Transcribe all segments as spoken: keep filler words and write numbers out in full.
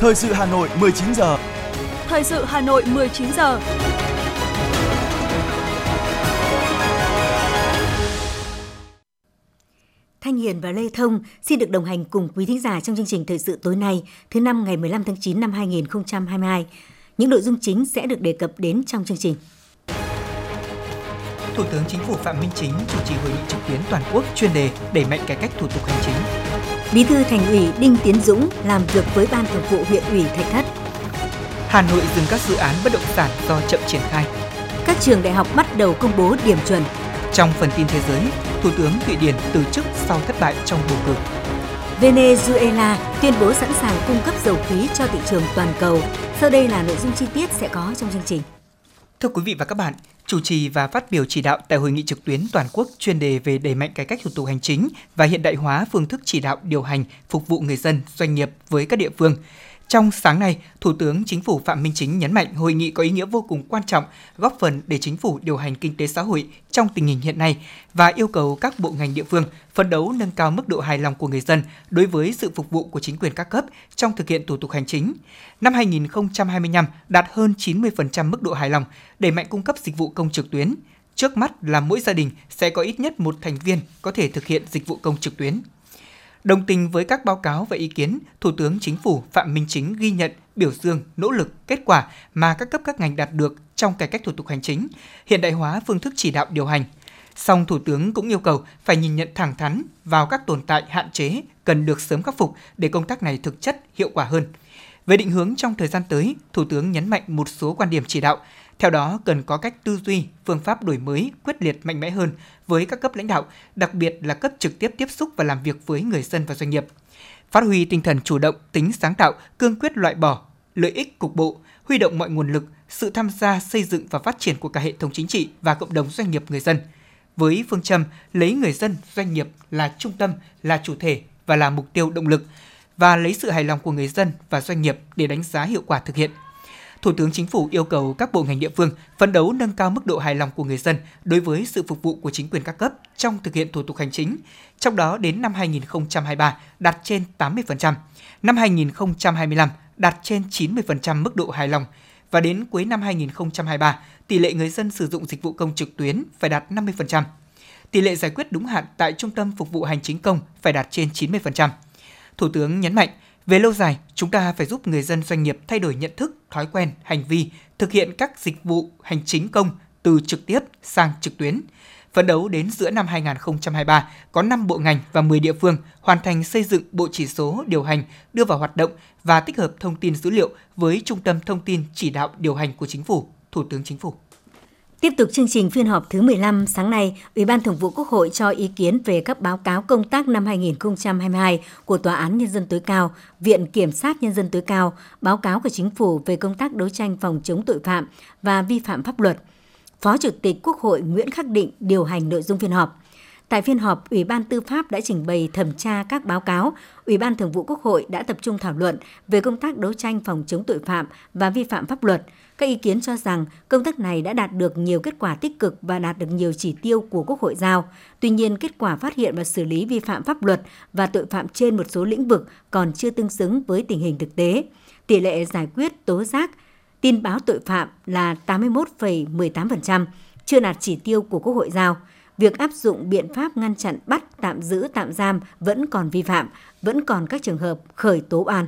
Thời sự Hà Nội mười chín giờ. Thời sự Hà Nội mười chín giờ. Thanh Hiền và Lê Thông xin được đồng hành cùng quý thính giả trong chương trình thời sự tối nay, thứ năm ngày mười lăm tháng chín năm hai nghìn không trăm hai mươi hai. Những nội dung chính sẽ được đề cập đến trong chương trình. Thủ tướng Chính phủ Phạm Minh Chính chủ trì hội nghị trực tuyến toàn quốc chuyên đề đẩy mạnh cải cách thủ tục hành chính. Bí thư Thành ủy Đinh Tiến Dũng làm việc với Ban Thường vụ Huyện ủy Thạch Thất. Hà Nội dừng các dự án bất động sản do chậm triển khai. Các trường đại học bắt đầu công bố điểm chuẩn. Trong phần tin thế giới, Thủ tướng Thụy Điển từ chức sau thất bại trong bầu cử. Venezuela tuyên bố sẵn sàng cung cấp dầu khí cho thị trường toàn cầu. Sau đây là nội dung chi tiết sẽ có trong chương trình. Thưa quý vị và các bạn, chủ trì và phát biểu chỉ đạo tại hội nghị trực tuyến toàn quốc chuyên đề về đẩy mạnh cải cách thủ tục hành chính và hiện đại hóa phương thức chỉ đạo điều hành phục vụ người dân, doanh nghiệp với các địa phương. Trong sáng nay, Thủ tướng Chính phủ Phạm Minh Chính nhấn mạnh hội nghị có ý nghĩa vô cùng quan trọng, góp phần để chính phủ điều hành kinh tế xã hội trong tình hình hiện nay và yêu cầu các bộ ngành địa phương phấn đấu nâng cao mức độ hài lòng của người dân đối với sự phục vụ của chính quyền các cấp trong thực hiện thủ tục hành chính. Năm hai nghìn không trăm hai mươi lăm đạt hơn chín mươi phần trăm mức độ hài lòng, đẩy mạnh cung cấp dịch vụ công trực tuyến. Trước mắt là mỗi gia đình sẽ có ít nhất một thành viên có thể thực hiện dịch vụ công trực tuyến. Đồng tình với các báo cáo và ý kiến, Thủ tướng Chính phủ Phạm Minh Chính ghi nhận, biểu dương, nỗ lực, kết quả mà các cấp các ngành đạt được trong cải cách thủ tục hành chính, hiện đại hóa phương thức chỉ đạo điều hành. Song Thủ tướng cũng yêu cầu phải nhìn nhận thẳng thắn vào các tồn tại hạn chế cần được sớm khắc phục để công tác này thực chất hiệu quả hơn. Về định hướng trong thời gian tới, Thủ tướng nhấn mạnh một số quan điểm chỉ đạo. Theo đó, cần có cách tư duy, phương pháp đổi mới, quyết liệt mạnh mẽ hơn với các cấp lãnh đạo, đặc biệt là cấp trực tiếp tiếp xúc và làm việc với người dân và doanh nghiệp. Phát huy tinh thần chủ động, tính sáng tạo, cương quyết loại bỏ lợi ích cục bộ, huy động mọi nguồn lực, sự tham gia xây dựng và phát triển của cả hệ thống chính trị và cộng đồng doanh nghiệp người dân. Với phương châm lấy người dân, doanh nghiệp là trung tâm, là chủ thể và là mục tiêu động lực và lấy sự hài lòng của người dân và doanh nghiệp để đánh giá hiệu quả thực hiện. Thủ tướng Chính phủ yêu cầu các bộ ngành địa phương phấn đấu nâng cao mức độ hài lòng của người dân đối với sự phục vụ của chính quyền các cấp trong thực hiện thủ tục hành chính, trong đó đến năm hai nghìn không trăm hai mươi ba đạt trên tám mươi phần trăm, năm hai nghìn không trăm hai mươi lăm đạt trên chín mươi phần trăm mức độ hài lòng và đến cuối năm hai nghìn không trăm hai mươi ba tỷ lệ người dân sử dụng dịch vụ công trực tuyến phải đạt năm mươi phần trăm, tỷ lệ giải quyết đúng hạn tại trung tâm phục vụ hành chính công phải đạt trên chín mươi phần trăm. Thủ tướng nhấn mạnh, về lâu dài, chúng ta phải giúp người dân doanh nghiệp thay đổi nhận thức, thói quen, hành vi, thực hiện các dịch vụ hành chính công từ trực tiếp sang trực tuyến. Phấn đấu đến giữa năm hai nghìn không trăm hai mươi ba, có năm bộ ngành và mười địa phương hoàn thành xây dựng bộ chỉ số điều hành, đưa vào hoạt động và tích hợp thông tin dữ liệu với Trung tâm Thông tin Chỉ đạo Điều hành của Chính phủ, Thủ tướng Chính phủ. Tiếp tục chương trình phiên họp thứ mười lăm sáng nay, Ủy ban Thường vụ Quốc hội cho ý kiến về các báo cáo công tác năm hai nghìn không trăm hai mươi hai của Tòa án Nhân dân tối cao, Viện Kiểm sát Nhân dân tối cao, báo cáo của Chính phủ về công tác đấu tranh phòng chống tội phạm và vi phạm pháp luật. Phó Chủ tịch Quốc hội Nguyễn Khắc Định điều hành nội dung phiên họp. Tại phiên họp, Ủy ban Tư pháp đã trình bày thẩm tra các báo cáo. Ủy ban Thường vụ Quốc hội đã tập trung thảo luận về công tác đấu tranh phòng chống tội phạm và vi phạm pháp luật. Các ý kiến cho rằng công tác này đã đạt được nhiều kết quả tích cực và đạt được nhiều chỉ tiêu của Quốc hội giao. Tuy nhiên, kết quả phát hiện và xử lý vi phạm pháp luật và tội phạm trên một số lĩnh vực còn chưa tương xứng với tình hình thực tế. Tỷ lệ giải quyết tố giác, tin báo tội phạm là tám mươi mốt phẩy mười tám phần trăm, chưa đạt chỉ tiêu của Quốc hội giao. Việc áp dụng biện pháp ngăn chặn bắt, tạm giữ, tạm giam vẫn còn vi phạm, vẫn còn các trường hợp khởi tố oan.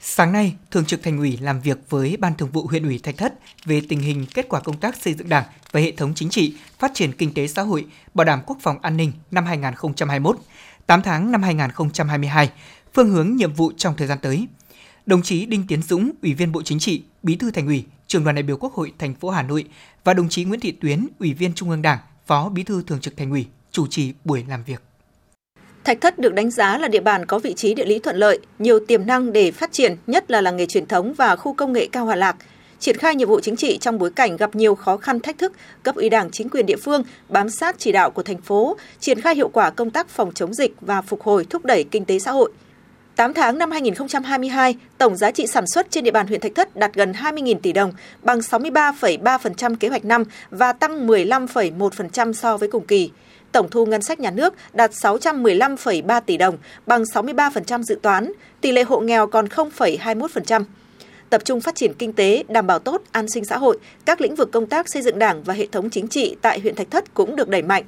Sáng nay, Thường trực Thành ủy làm việc với Ban Thường vụ Huyện ủy Thạch Thất về tình hình kết quả công tác xây dựng Đảng và hệ thống chính trị, phát triển kinh tế xã hội, bảo đảm quốc phòng an ninh năm hai nghìn không trăm hai mươi mốt, tám tháng năm hai nghìn không trăm hai mươi hai, phương hướng nhiệm vụ trong thời gian tới. Đồng chí Đinh Tiến Dũng, Ủy viên Bộ Chính trị, Bí thư Thành ủy, Trưởng đoàn đại biểu Quốc hội thành phố Hà Nội và đồng chí Nguyễn Thị Tuyến, Ủy viên Trung ương Đảng, Phó Bí thư Thường trực Thành ủy chủ trì buổi làm việc. Thạch Thất được đánh giá là địa bàn có vị trí địa lý thuận lợi, nhiều tiềm năng để phát triển, nhất là làng nghề truyền thống và khu công nghệ cao Hòa Lạc. Triển khai nhiệm vụ chính trị trong bối cảnh gặp nhiều khó khăn thách thức, cấp ủy Đảng, chính quyền địa phương bám sát chỉ đạo của thành phố, triển khai hiệu quả công tác phòng chống dịch và phục hồi thúc đẩy kinh tế xã hội. tám tháng năm hai nghìn không trăm hai mươi hai, tổng giá trị sản xuất trên địa bàn huyện Thạch Thất đạt gần hai mươi nghìn tỷ đồng, bằng sáu mươi ba phẩy ba phần trăm kế hoạch năm và tăng mười lăm phẩy một phần trăm so với cùng kỳ. tổng thu ngân sách nhà nước đạt sáu trăm mười lăm phẩy ba tỷ đồng, bằng sáu mươi ba phần trăm dự toán, tỷ lệ hộ nghèo còn không phẩy hai mươi mốt phần trăm. Tập trung phát triển kinh tế, đảm bảo tốt an sinh xã hội, các lĩnh vực công tác xây dựng Đảng và hệ thống chính trị tại huyện Thạch Thất cũng được đẩy mạnh.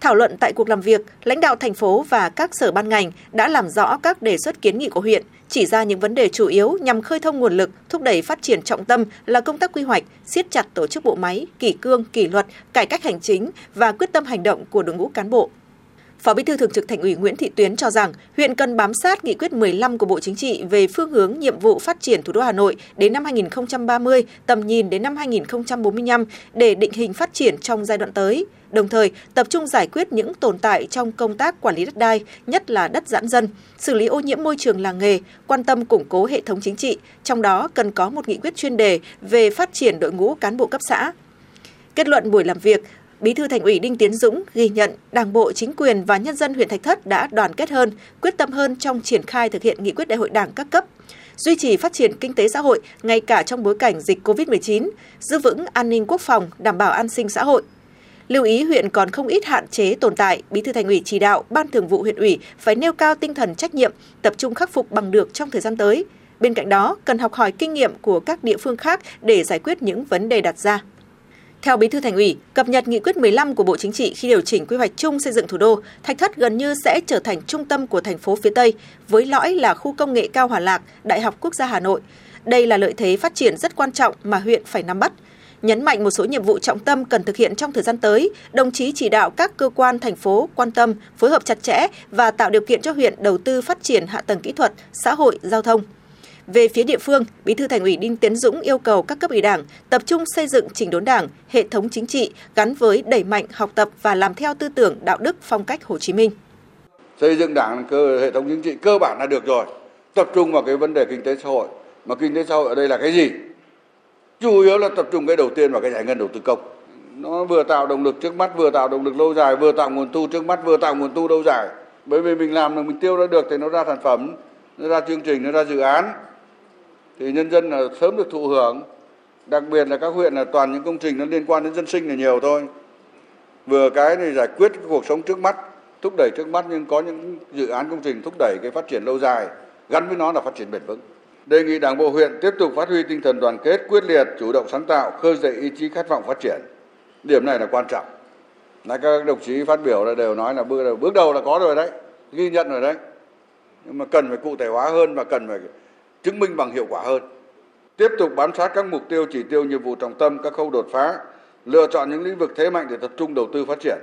Thảo luận tại cuộc làm việc, lãnh đạo thành phố và các sở ban ngành đã làm rõ các đề xuất kiến nghị của huyện, chỉ ra những vấn đề chủ yếu nhằm khơi thông nguồn lực, thúc đẩy phát triển trọng tâm là công tác quy hoạch, siết chặt tổ chức bộ máy, kỷ cương, kỷ luật, cải cách hành chính và quyết tâm hành động của đội ngũ cán bộ. Phó Bí thư Thường trực Thành ủy Nguyễn Thị Tuyến cho rằng huyện cần bám sát nghị quyết mười lăm của Bộ Chính trị về phương hướng nhiệm vụ phát triển thủ đô Hà Nội đến năm hai nghìn không trăm ba mươi, tầm nhìn đến năm hai nghìn không trăm bốn mươi lăm để định hình phát triển trong giai đoạn tới, đồng thời tập trung giải quyết những tồn tại trong công tác quản lý đất đai, nhất là đất giãn dân, xử lý ô nhiễm môi trường làng nghề, quan tâm củng cố hệ thống chính trị, trong đó cần có một nghị quyết chuyên đề về phát triển đội ngũ cán bộ cấp xã. Kết luận buổi làm việc, Bí thư Thành ủy Đinh Tiến Dũng ghi nhận Đảng bộ, chính quyền và nhân dân huyện Thạch Thất đã đoàn kết hơn, quyết tâm hơn trong triển khai thực hiện nghị quyết Đại hội Đảng các cấp, duy trì phát triển kinh tế xã hội ngay cả trong bối cảnh dịch Covid mười chín, giữ vững an ninh quốc phòng, đảm bảo an sinh xã hội. Lưu ý huyện còn không ít hạn chế tồn tại, Bí thư Thành ủy chỉ đạo Ban Thường vụ huyện ủy phải nêu cao tinh thần trách nhiệm, tập trung khắc phục bằng được trong thời gian tới. Bên cạnh đó, cần học hỏi kinh nghiệm của các địa phương khác để giải quyết những vấn đề đặt ra. Theo Bí thư Thành ủy, cập nhật nghị quyết mười lăm của Bộ Chính trị khi điều chỉnh quy hoạch chung xây dựng thủ đô, Thạch Thất gần như sẽ trở thành trung tâm của thành phố phía Tây, với lõi là khu công nghệ cao Hòa Lạc, Đại học Quốc gia Hà Nội. Đây là lợi thế phát triển rất quan trọng mà huyện phải nắm bắt. Nhấn mạnh một số nhiệm vụ trọng tâm cần thực hiện trong thời gian tới, đồng chí chỉ đạo các cơ quan thành phố quan tâm, phối hợp chặt chẽ và tạo điều kiện cho huyện đầu tư phát triển hạ tầng kỹ thuật, xã hội, giao thông. Về phía địa phương, Bí thư Thành ủy Đinh Tiến Dũng yêu cầu các cấp ủy Đảng tập trung xây dựng chỉnh đốn Đảng, hệ thống chính trị gắn với đẩy mạnh học tập và làm theo tư tưởng đạo đức phong cách Hồ Chí Minh. Xây dựng Đảng, cơ hệ thống chính trị cơ bản là được rồi, tập trung vào cái vấn đề kinh tế xã hội. Mà kinh tế xã hội ở đây là cái gì? Chủ yếu là tập trung cái đầu tiên vào cái giải ngân đầu tư công. Nó vừa tạo động lực trước mắt, vừa tạo động lực lâu dài, vừa tạo nguồn thu trước mắt, vừa tạo nguồn thu lâu dài. Bởi vì mình làm được, mình tiêu ra được thì nó ra sản phẩm, nó ra chương trình, nó ra dự án. Thì nhân dân là sớm được thụ hưởng, đặc biệt là các huyện là toàn những công trình nó liên quan đến dân sinh là nhiều thôi. Vừa cái này giải quyết cái cuộc sống trước mắt, thúc đẩy trước mắt, nhưng có những dự án công trình thúc đẩy cái phát triển lâu dài, gắn với nó là phát triển bền vững. Đề nghị Đảng bộ huyện tiếp tục phát huy tinh thần đoàn kết, quyết liệt, chủ động sáng tạo, khơi dậy ý chí khát vọng phát triển. Điểm này là quan trọng. Nãy các đồng chí phát biểu là đều nói là bước đầu là có rồi đấy, ghi nhận rồi đấy. Nhưng mà cần phải cụ thể hóa hơn và cần phải chứng minh bằng hiệu quả hơn. Tiếp tục bám sát các mục tiêu, chỉ tiêu, nhiệm vụ trọng tâm, các khâu đột phá, lựa chọn những lĩnh vực thế mạnh để tập trung đầu tư phát triển,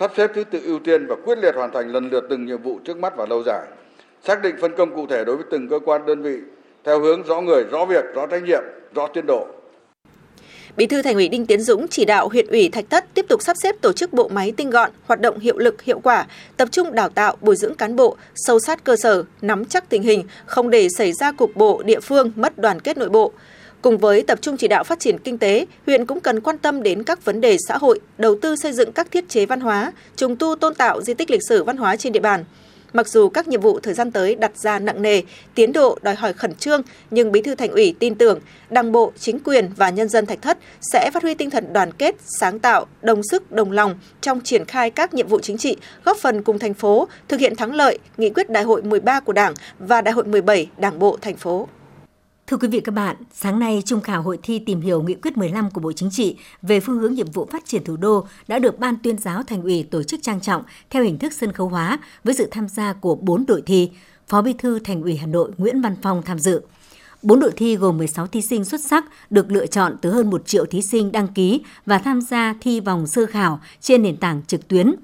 sắp xếp thứ tự ưu tiên và quyết liệt hoàn thành lần lượt từng nhiệm vụ trước mắt và lâu dài, xác định phân công cụ thể đối với từng cơ quan đơn vị theo hướng rõ người, rõ việc, rõ trách nhiệm, rõ tiến độ. Bí thư Thành ủy Đinh Tiến Dũng chỉ đạo huyện ủy Thạch Thất tiếp tục sắp xếp tổ chức bộ máy tinh gọn, hoạt động hiệu lực hiệu quả, tập trung đào tạo, bồi dưỡng cán bộ, sâu sát cơ sở, nắm chắc tình hình, không để xảy ra cục bộ địa phương mất đoàn kết nội bộ. Cùng với tập trung chỉ đạo phát triển kinh tế, huyện cũng cần quan tâm đến các vấn đề xã hội, đầu tư xây dựng các thiết chế văn hóa, trùng tu tôn tạo di tích lịch sử văn hóa trên địa bàn. Mặc dù các nhiệm vụ thời gian tới đặt ra nặng nề, tiến độ đòi hỏi khẩn trương, nhưng Bí thư Thành ủy tin tưởng Đảng bộ, chính quyền và nhân dân Thạch Thất sẽ phát huy tinh thần đoàn kết, sáng tạo, đồng sức, đồng lòng trong triển khai các nhiệm vụ chính trị, góp phần cùng thành phố thực hiện thắng lợi nghị quyết Đại hội mười ba của Đảng và Đại hội mười bảy Đảng bộ thành phố. Thưa quý vị các bạn, sáng nay Trung khảo hội thi tìm hiểu nghị quyết mười lăm của Bộ Chính trị về phương hướng nhiệm vụ phát triển thủ đô đã được Ban tuyên giáo Thành ủy tổ chức trang trọng theo hình thức sân khấu hóa với sự tham gia của bốn đội thi. Phó Bí thư Thành ủy Hà Nội Nguyễn Văn Phong tham dự. bốn đội thi gồm mười sáu thí sinh xuất sắc được lựa chọn từ hơn một triệu thí sinh đăng ký và tham gia thi vòng sơ khảo trên nền tảng trực tuyến.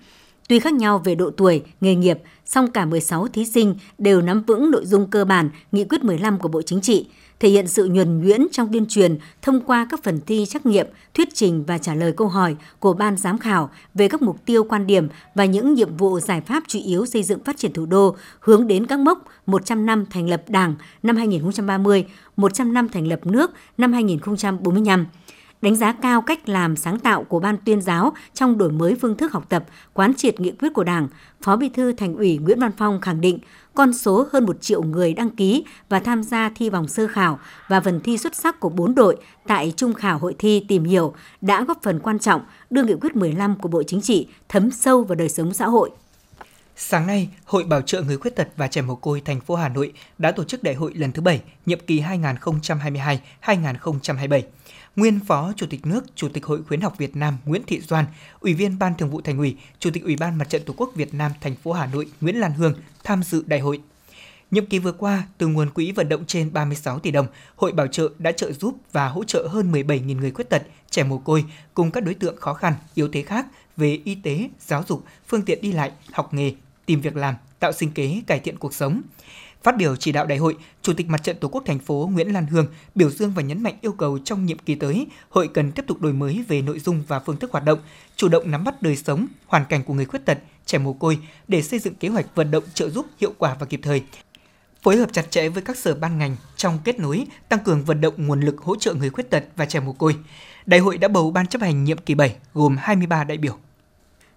Tuy khác nhau về độ tuổi, nghề nghiệp, song cả mười sáu thí sinh đều nắm vững nội dung cơ bản nghị quyết mười lăm của Bộ Chính trị, thể hiện sự nhuần nhuyễn trong tuyên truyền thông qua các phần thi trắc nghiệm, thuyết trình và trả lời câu hỏi của ban giám khảo về các mục tiêu, quan điểm và những nhiệm vụ giải pháp chủ yếu xây dựng phát triển thủ đô hướng đến các mốc một trăm năm thành lập Đảng năm hai nghìn không trăm ba mươi, một trăm năm thành lập nước năm hai nghìn không trăm bốn mươi lăm. đánh giá cao cách làm sáng tạo của Ban Tuyên giáo trong đổi mới phương thức học tập, quán triệt nghị quyết của Đảng, Phó Bí thư Thành ủy Nguyễn Văn Phong khẳng định con số hơn một triệu người đăng ký và tham gia thi vòng sơ khảo và phần thi xuất sắc của bốn đội tại Trung khảo Hội thi Tìm hiểu đã góp phần quan trọng đưa nghị quyết mười lăm của Bộ Chính trị thấm sâu vào đời sống xã hội. Sáng nay, Hội Bảo trợ người khuyết tật và trẻ mồ côi thành phố Hà Nội đã tổ chức đại hội lần thứ bảy, nhiệm kỳ hai nghìn không trăm hai mươi hai đến hai nghìn không trăm hai mươi bảy. Nguyên Phó Chủ tịch nước, Chủ tịch Hội Khuyến học Việt Nam Nguyễn Thị Doan, Ủy viên Ban Thường vụ Thành ủy, Chủ tịch Ủy ban Mặt trận Tổ quốc Việt Nam thành phố Hà Nội Nguyễn Lan Hương tham dự đại hội. Nhiệm kỳ vừa qua, từ nguồn quỹ vận động trên ba mươi sáu tỷ đồng, Hội Bảo trợ đã trợ giúp và hỗ trợ hơn mười bảy nghìn người khuyết tật, trẻ mồ côi cùng các đối tượng khó khăn, yếu thế khác về y tế, giáo dục, phương tiện đi lại, học nghề, tìm việc làm, tạo sinh kế, cải thiện cuộc sống. Phát biểu chỉ đạo đại hội, Chủ tịch Mặt trận Tổ quốc thành phố Nguyễn Lan Hương biểu dương và nhấn mạnh yêu cầu trong nhiệm kỳ tới, hội cần tiếp tục đổi mới về nội dung và phương thức hoạt động, chủ động nắm bắt đời sống, hoàn cảnh của người khuyết tật, trẻ mồ côi để xây dựng kế hoạch vận động trợ giúp hiệu quả và kịp thời. Phối hợp chặt chẽ với các sở ban ngành trong kết nối, tăng cường vận động nguồn lực hỗ trợ người khuyết tật và trẻ mồ côi. Đại hội đã bầu ban chấp hành nhiệm kỳ bảy gồm hai mươi ba đại biểu.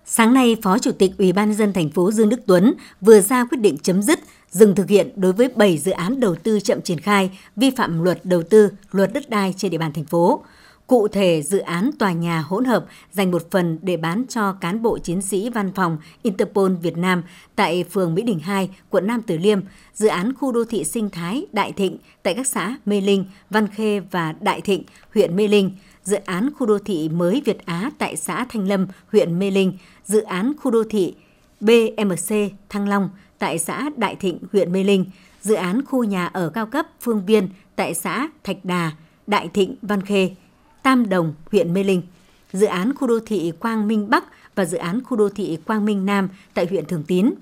Sáng nay, Phó Chủ tịch Ủy ban nhân dân thành phố Dương Đức Tuấn vừa ra quyết định chấm dứt, dừng thực hiện đối với bảy dự án đầu tư chậm triển khai, vi phạm luật đầu tư, luật đất đai trên địa bàn thành phố. Cụ thể, dự án tòa nhà hỗn hợp dành một phần để bán cho cán bộ chiến sĩ văn phòng Interpol Việt Nam tại phường Mỹ Đình hai, quận Nam Từ Liêm, dự án khu đô thị sinh thái Đại Thịnh tại các xã Mê Linh, Văn Khê và Đại Thịnh, huyện Mê Linh, dự án khu đô thị mới Việt Á tại xã Thanh Lâm, huyện Mê Linh, dự án khu đô thị bê em xê Thăng Long tại xã Đại Thịnh, huyện Mê Linh, dự án khu nhà ở cao cấp Phương Viên tại xã Thạch Đà, Đại Thịnh, Văn Khê, Tam Đồng, huyện Mê Linh, dự án khu đô thị Quang Minh Bắc và dự án khu đô thị Quang Minh Nam tại huyện Thường Tín.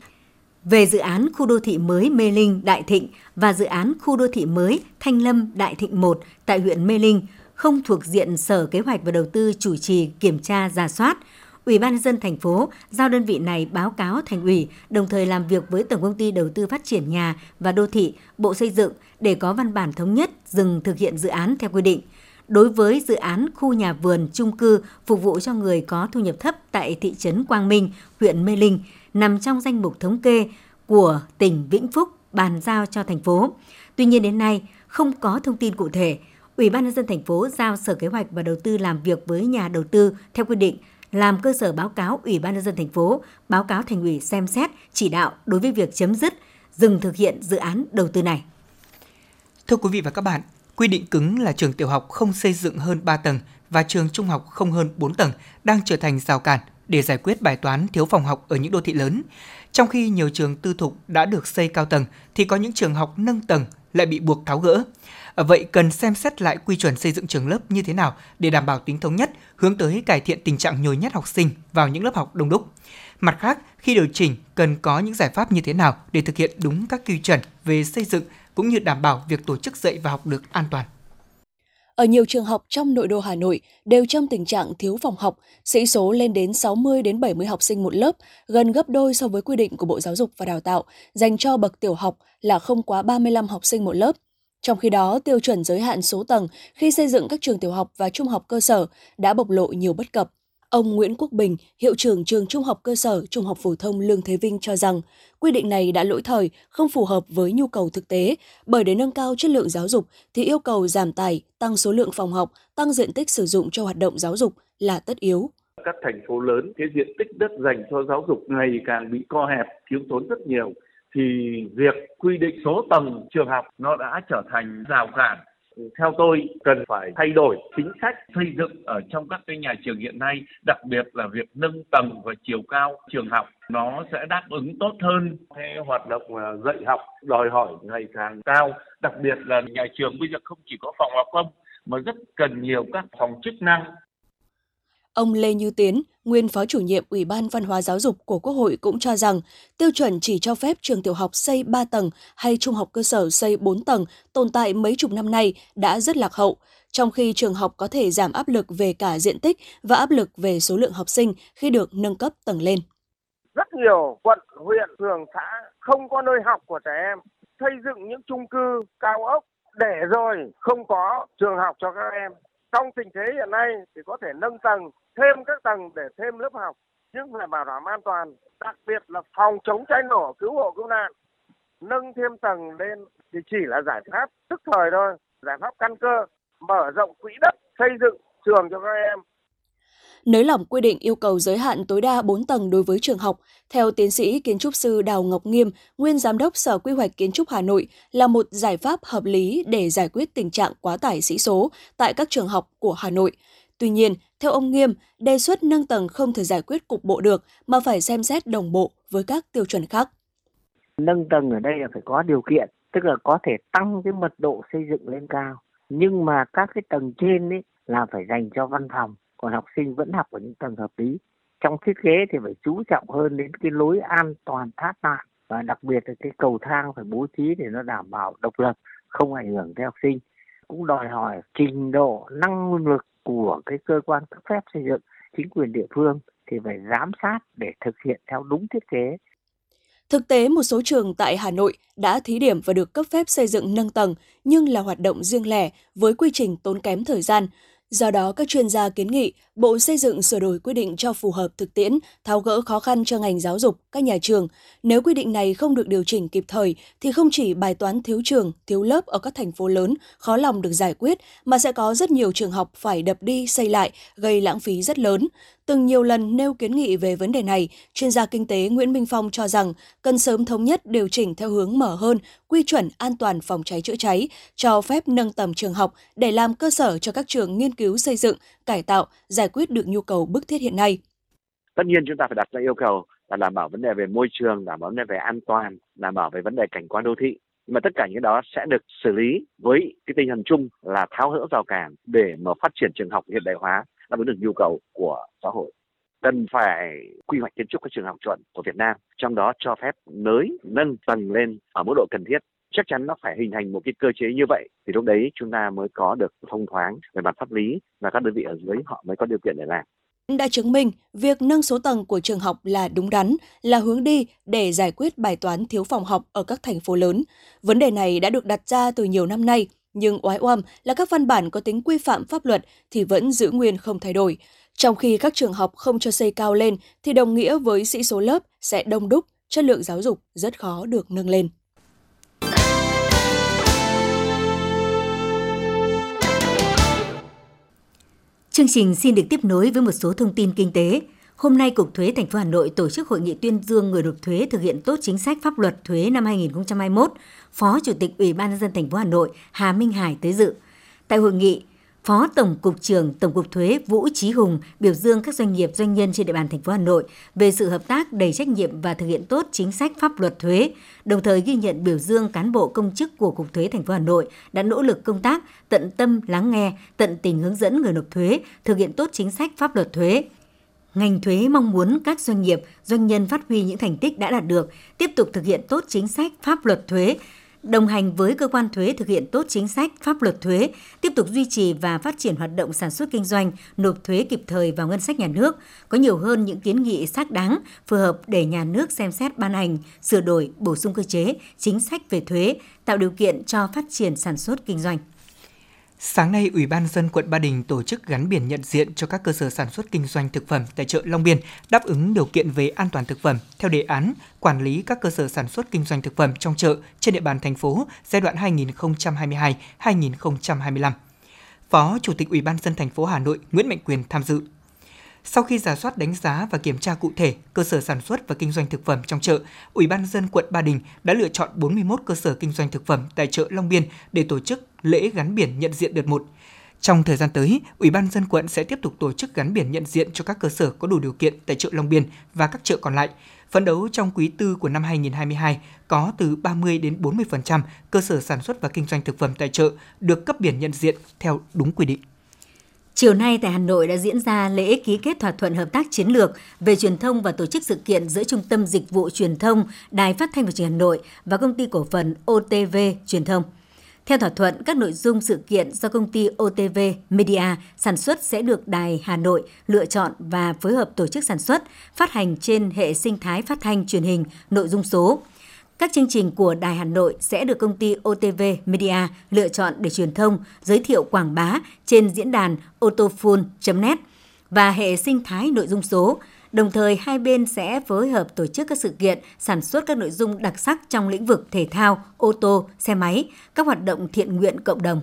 Về dự án khu đô thị mới Mê Linh, Đại Thịnh và dự án khu đô thị mới Thanh Lâm, Đại Thịnh một tại huyện Mê Linh không thuộc diện Sở Kế hoạch và Đầu tư chủ trì kiểm tra rà soát. Ủy ban nhân dân thành phố giao đơn vị này báo cáo Thành ủy, đồng thời làm việc với Tổng công ty Đầu tư phát triển nhà và đô thị, Bộ Xây dựng để có văn bản thống nhất dừng thực hiện dự án theo quy định. Đối với dự án khu nhà vườn chung cư phục vụ cho người có thu nhập thấp tại thị trấn Quang Minh, huyện Mê Linh, nằm trong danh mục thống kê của tỉnh Vĩnh Phúc bàn giao cho thành phố. Tuy nhiên đến nay không có thông tin cụ thể. Ủy ban nhân dân thành phố giao Sở Kế hoạch và Đầu tư làm việc với nhà đầu tư theo quy định, làm cơ sở báo cáo Ủy ban nhân dân thành phố, báo cáo Thành ủy xem xét, chỉ đạo đối với việc chấm dứt, dừng thực hiện dự án đầu tư này. Thưa quý vị và các bạn, quy định cứng là trường tiểu học không xây dựng hơn ba tầng và trường trung học không hơn bốn tầng đang trở thành rào cản để giải quyết bài toán thiếu phòng học ở những đô thị lớn. Trong khi nhiều trường tư thục đã được xây cao tầng thì có những trường học nâng tầng lại bị buộc tháo gỡ. Vậy cần xem xét lại quy chuẩn xây dựng trường lớp như thế nào để đảm bảo tính thống nhất, hướng tới cải thiện tình trạng nhồi nhét học sinh vào những lớp học đông đúc. Mặt khác, khi điều chỉnh, cần có những giải pháp như thế nào để thực hiện đúng các quy chuẩn về xây dựng cũng như đảm bảo việc tổ chức dạy và học được an toàn. Ở nhiều trường học trong nội đô Hà Nội đều trong tình trạng thiếu phòng học, sĩ số lên đến sáu mươi đến bảy mươi học sinh một lớp, gần gấp đôi so với quy định của Bộ Giáo dục và Đào tạo dành cho bậc tiểu học là không quá ba mươi lăm học sinh một lớp. Trong khi đó, tiêu chuẩn giới hạn số tầng khi xây dựng các trường tiểu học và trung học cơ sở đã bộc lộ nhiều bất cập. Ông Nguyễn Quốc Bình, hiệu trưởng trường trung học cơ sở, trung học phổ thông Lương Thế Vinh cho rằng quy định này đã lỗi thời, không phù hợp với nhu cầu thực tế, bởi để nâng cao chất lượng giáo dục thì yêu cầu giảm tải, tăng số lượng phòng học, tăng diện tích sử dụng cho hoạt động giáo dục là tất yếu. Các thành phố lớn, cái diện tích đất dành cho giáo dục ngày càng bị co hẹp, thiếu thốn rất nhiều, thì việc quy định số tầng trường học nó đã trở thành rào cản. Theo tôi, cần phải thay đổi chính sách xây dựng ở trong các cái nhà trường hiện nay, đặc biệt là việc nâng tầng và chiều cao trường học. Nó sẽ đáp ứng tốt hơn cái hoạt động dạy học đòi hỏi ngày càng cao. Đặc biệt là nhà trường bây giờ không chỉ có phòng học không, mà rất cần nhiều các phòng chức năng. Ông Lê Như Tiến, nguyên Phó Chủ nhiệm Ủy ban Văn hóa Giáo dục của Quốc hội cũng cho rằng tiêu chuẩn chỉ cho phép trường tiểu học xây ba tầng hay trung học cơ sở xây bốn tầng tồn tại mấy chục năm nay đã rất lạc hậu, trong khi trường học có thể giảm áp lực về cả diện tích và áp lực về số lượng học sinh khi được nâng cấp tầng lên. Rất nhiều quận, huyện, phường, xã không có nơi học của trẻ em, xây dựng những chung cư cao ốc để rồi không có trường học cho các em. Trong tình thế hiện nay thì có thể nâng tầng, thêm các tầng để thêm lớp học, nhưng phải bảo đảm an toàn, đặc biệt là phòng chống cháy nổ, cứu hộ cứu nạn. Nâng thêm tầng lên thì chỉ là giải pháp tức thời thôi, giải pháp căn cơ, mở rộng quỹ đất, xây dựng trường cho các em. Nới lỏng quy định yêu cầu giới hạn tối đa bốn tầng đối với trường học, theo tiến sĩ kiến trúc sư Đào Ngọc Nghiêm, nguyên giám đốc Sở Quy hoạch Kiến trúc Hà Nội, là một giải pháp hợp lý để giải quyết tình trạng quá tải sĩ số tại các trường học của Hà Nội. Tuy nhiên, theo ông Nghiêm, đề xuất nâng tầng không thể giải quyết cục bộ được mà phải xem xét đồng bộ với các tiêu chuẩn khác. Nâng tầng ở đây là phải có điều kiện, tức là có thể tăng cái mật độ xây dựng lên cao, nhưng mà các cái tầng trên ấy là phải dành cho văn phòng, còn học sinh vẫn học ở những tầng hợp lý. Trong thiết kế thì phải chú trọng hơn đến cái lối an toàn thoát nạn, và đặc biệt là cái cầu thang phải bố trí để nó đảm bảo độc lập, không ảnh hưởng tới học sinh. Cũng đòi hỏi trình độ năng lực của cái cơ quan cấp phép xây dựng, chính quyền địa phương thì phải giám sát để thực hiện theo đúng thiết kế. Thực tế, một số trường tại Hà Nội đã thí điểm và được cấp phép xây dựng nâng tầng, nhưng là hoạt động riêng lẻ với quy trình tốn kém thời gian. Do đó, các chuyên gia kiến nghị Bộ Xây dựng sửa đổi quy định cho phù hợp thực tiễn, tháo gỡ khó khăn cho ngành giáo dục, các nhà trường. Nếu quy định này không được điều chỉnh kịp thời, thì không chỉ bài toán thiếu trường, thiếu lớp ở các thành phố lớn khó lòng được giải quyết, mà sẽ có rất nhiều trường học phải đập đi, xây lại, gây lãng phí rất lớn. Từng nhiều lần nêu kiến nghị về vấn đề này, chuyên gia kinh tế Nguyễn Minh Phong cho rằng cần sớm thống nhất điều chỉnh theo hướng mở hơn quy chuẩn an toàn phòng cháy chữa cháy, cho phép nâng tầm trường học để làm cơ sở cho các trường nghiên cứu xây dựng, cải tạo, giải quyết được nhu cầu bức thiết hiện nay. Tất nhiên chúng ta phải đặt ra yêu cầu là đảm bảo vấn đề về môi trường, đảm bảo vấn đề về an toàn, đảm bảo về vấn đề cảnh quan đô thị. Nhưng mà tất cả những đó sẽ được xử lý với cái tinh thần chung là tháo gỡ rào cản để mà phát triển trường học hiện đại hóa, đáp ứng được nhu cầu của xã hội. Cần phải quy hoạch kiến trúc các trường học chuẩn của Việt Nam, trong đó cho phép nới, nâng tầng lên ở mức độ cần thiết. Chắc chắn nó phải hình thành một cái cơ chế như vậy thì lúc đấy chúng ta mới có được thông thoáng về mặt pháp lý và các đơn vị ở dưới họ mới có điều kiện để làm. Đã chứng minh việc nâng số tầng của trường học là đúng đắn, là hướng đi để giải quyết bài toán thiếu phòng học ở các thành phố lớn. Vấn đề này đã được đặt ra từ nhiều năm nay, nhưng oái oăm là các văn bản có tính quy phạm pháp luật thì vẫn giữ nguyên không thay đổi. Trong khi các trường học không cho xây cao lên thì đồng nghĩa với sĩ số lớp sẽ đông đúc, chất lượng giáo dục rất khó được nâng lên. Chương trình xin được tiếp nối với một số thông tin kinh tế. Hôm nay, Cục Thuế thành phố Hà Nội tổ chức hội nghị tuyên dương người nộp thuế thực hiện tốt chính sách pháp luật thuế năm hai không hai mốt. Phó Chủ tịch Ủy ban nhân dân thành phố Hà Nội Hà Minh Hải tới dự. Tại hội nghị, Phó Tổng cục trưởng Tổng cục Thuế Vũ Chí Hùng biểu dương các doanh nghiệp, doanh nhân trên địa bàn thành phố Hà Nội về sự hợp tác đầy trách nhiệm và thực hiện tốt chính sách pháp luật thuế, đồng thời ghi nhận biểu dương cán bộ công chức của Cục Thuế thành phố Hà Nội đã nỗ lực công tác, tận tâm lắng nghe, tận tình hướng dẫn người nộp thuế thực hiện tốt chính sách pháp luật thuế. Ngành thuế mong muốn các doanh nghiệp, doanh nhân phát huy những thành tích đã đạt được, tiếp tục thực hiện tốt chính sách pháp luật thuế, đồng hành với cơ quan thuế thực hiện tốt chính sách pháp luật thuế, tiếp tục duy trì và phát triển hoạt động sản xuất kinh doanh, nộp thuế kịp thời vào ngân sách nhà nước, có nhiều hơn những kiến nghị xác đáng, phù hợp để nhà nước xem xét ban hành, sửa đổi, bổ sung cơ chế, chính sách về thuế, tạo điều kiện cho phát triển sản xuất kinh doanh. Sáng nay, Ủy ban nhân dân quận Ba Đình tổ chức gắn biển nhận diện cho các cơ sở sản xuất kinh doanh thực phẩm tại chợ Long Biên đáp ứng điều kiện về an toàn thực phẩm theo đề án quản lý các cơ sở sản xuất kinh doanh thực phẩm trong chợ trên địa bàn thành phố giai đoạn hai nghìn không trăm hai mươi hai đến hai nghìn không trăm hai mươi lăm. Phó Chủ tịch Ủy ban nhân dân thành phố Hà Nội Nguyễn Mạnh Quyền tham dự. Sau khi rà soát đánh giá và kiểm tra cụ thể cơ sở sản xuất và kinh doanh thực phẩm trong chợ, Ủy ban nhân dân quận Ba Đình đã lựa chọn bốn mươi mốt cơ sở kinh doanh thực phẩm tại chợ Long Biên để tổ chức lễ gắn biển nhận diện đợt một. Trong thời gian tới, Ủy ban nhân dân quận sẽ tiếp tục tổ chức gắn biển nhận diện cho các cơ sở có đủ điều kiện tại chợ Long Biên và các chợ còn lại. Phấn đấu trong quý tư của năm hai nghìn không trăm hai mươi hai có từ ba mươi đến bốn mươi phần trăm cơ sở sản xuất và kinh doanh thực phẩm tại chợ được cấp biển nhận diện theo đúng quy định. Chiều nay tại Hà Nội đã diễn ra lễ ký kết thỏa thuận hợp tác chiến lược về truyền thông và tổ chức sự kiện giữa Trung tâm Dịch vụ Truyền thông, Đài Phát thanh và Truyền hình Hà Nội và Công ty Cổ phần ô tê vê Truyền thông. Theo thỏa thuận, các nội dung sự kiện do công ty ô tê vê Media sản xuất sẽ được Đài Hà Nội lựa chọn và phối hợp tổ chức sản xuất, phát hành trên hệ sinh thái phát thanh truyền hình, nội dung số. Các chương trình của Đài Hà Nội sẽ được công ty ô tê vê Media lựa chọn để truyền thông, giới thiệu quảng bá trên diễn đàn ô tô phone chấm net và hệ sinh thái nội dung số. Đồng thời, hai bên sẽ phối hợp tổ chức các sự kiện, sản xuất các nội dung đặc sắc trong lĩnh vực thể thao, ô tô, xe máy, các hoạt động thiện nguyện cộng đồng.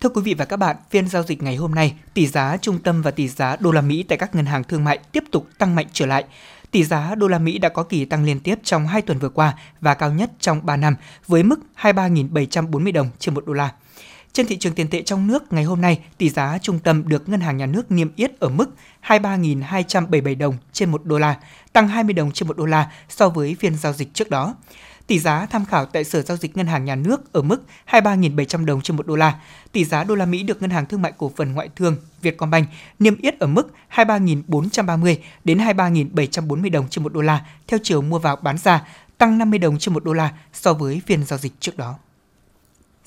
Thưa quý vị và các bạn, phiên giao dịch ngày hôm nay, tỷ giá trung tâm và tỷ giá đô la Mỹ tại các ngân hàng thương mại tiếp tục tăng mạnh trở lại. Tỷ giá đô la Mỹ đã có kỳ tăng liên tiếp trong hai tuần vừa qua và cao nhất trong ba năm với mức hai mươi ba nghìn bảy trăm bốn mươi đồng trên một đô la. Trên thị trường tiền tệ trong nước, ngày hôm nay, tỷ giá trung tâm được Ngân hàng Nhà nước niêm yết ở mức hai mươi ba nghìn hai trăm bảy mươi bảy đồng trên một đô la, tăng hai mươi đồng trên một đô la so với phiên giao dịch trước đó. Tỷ giá tham khảo tại Sở Giao dịch Ngân hàng Nhà nước ở mức hai mươi ba nghìn bảy trăm đồng trên một đô la. Tỷ giá đô la Mỹ được Ngân hàng Thương mại Cổ phần Ngoại thương Vietcombank niêm yết ở mức hai mươi ba nghìn bốn trăm ba mươi đến hai mươi ba nghìn bảy trăm bốn mươi đồng trên một đô la theo chiều mua vào bán ra, tăng năm mươi đồng trên một đô la so với phiên giao dịch trước đó.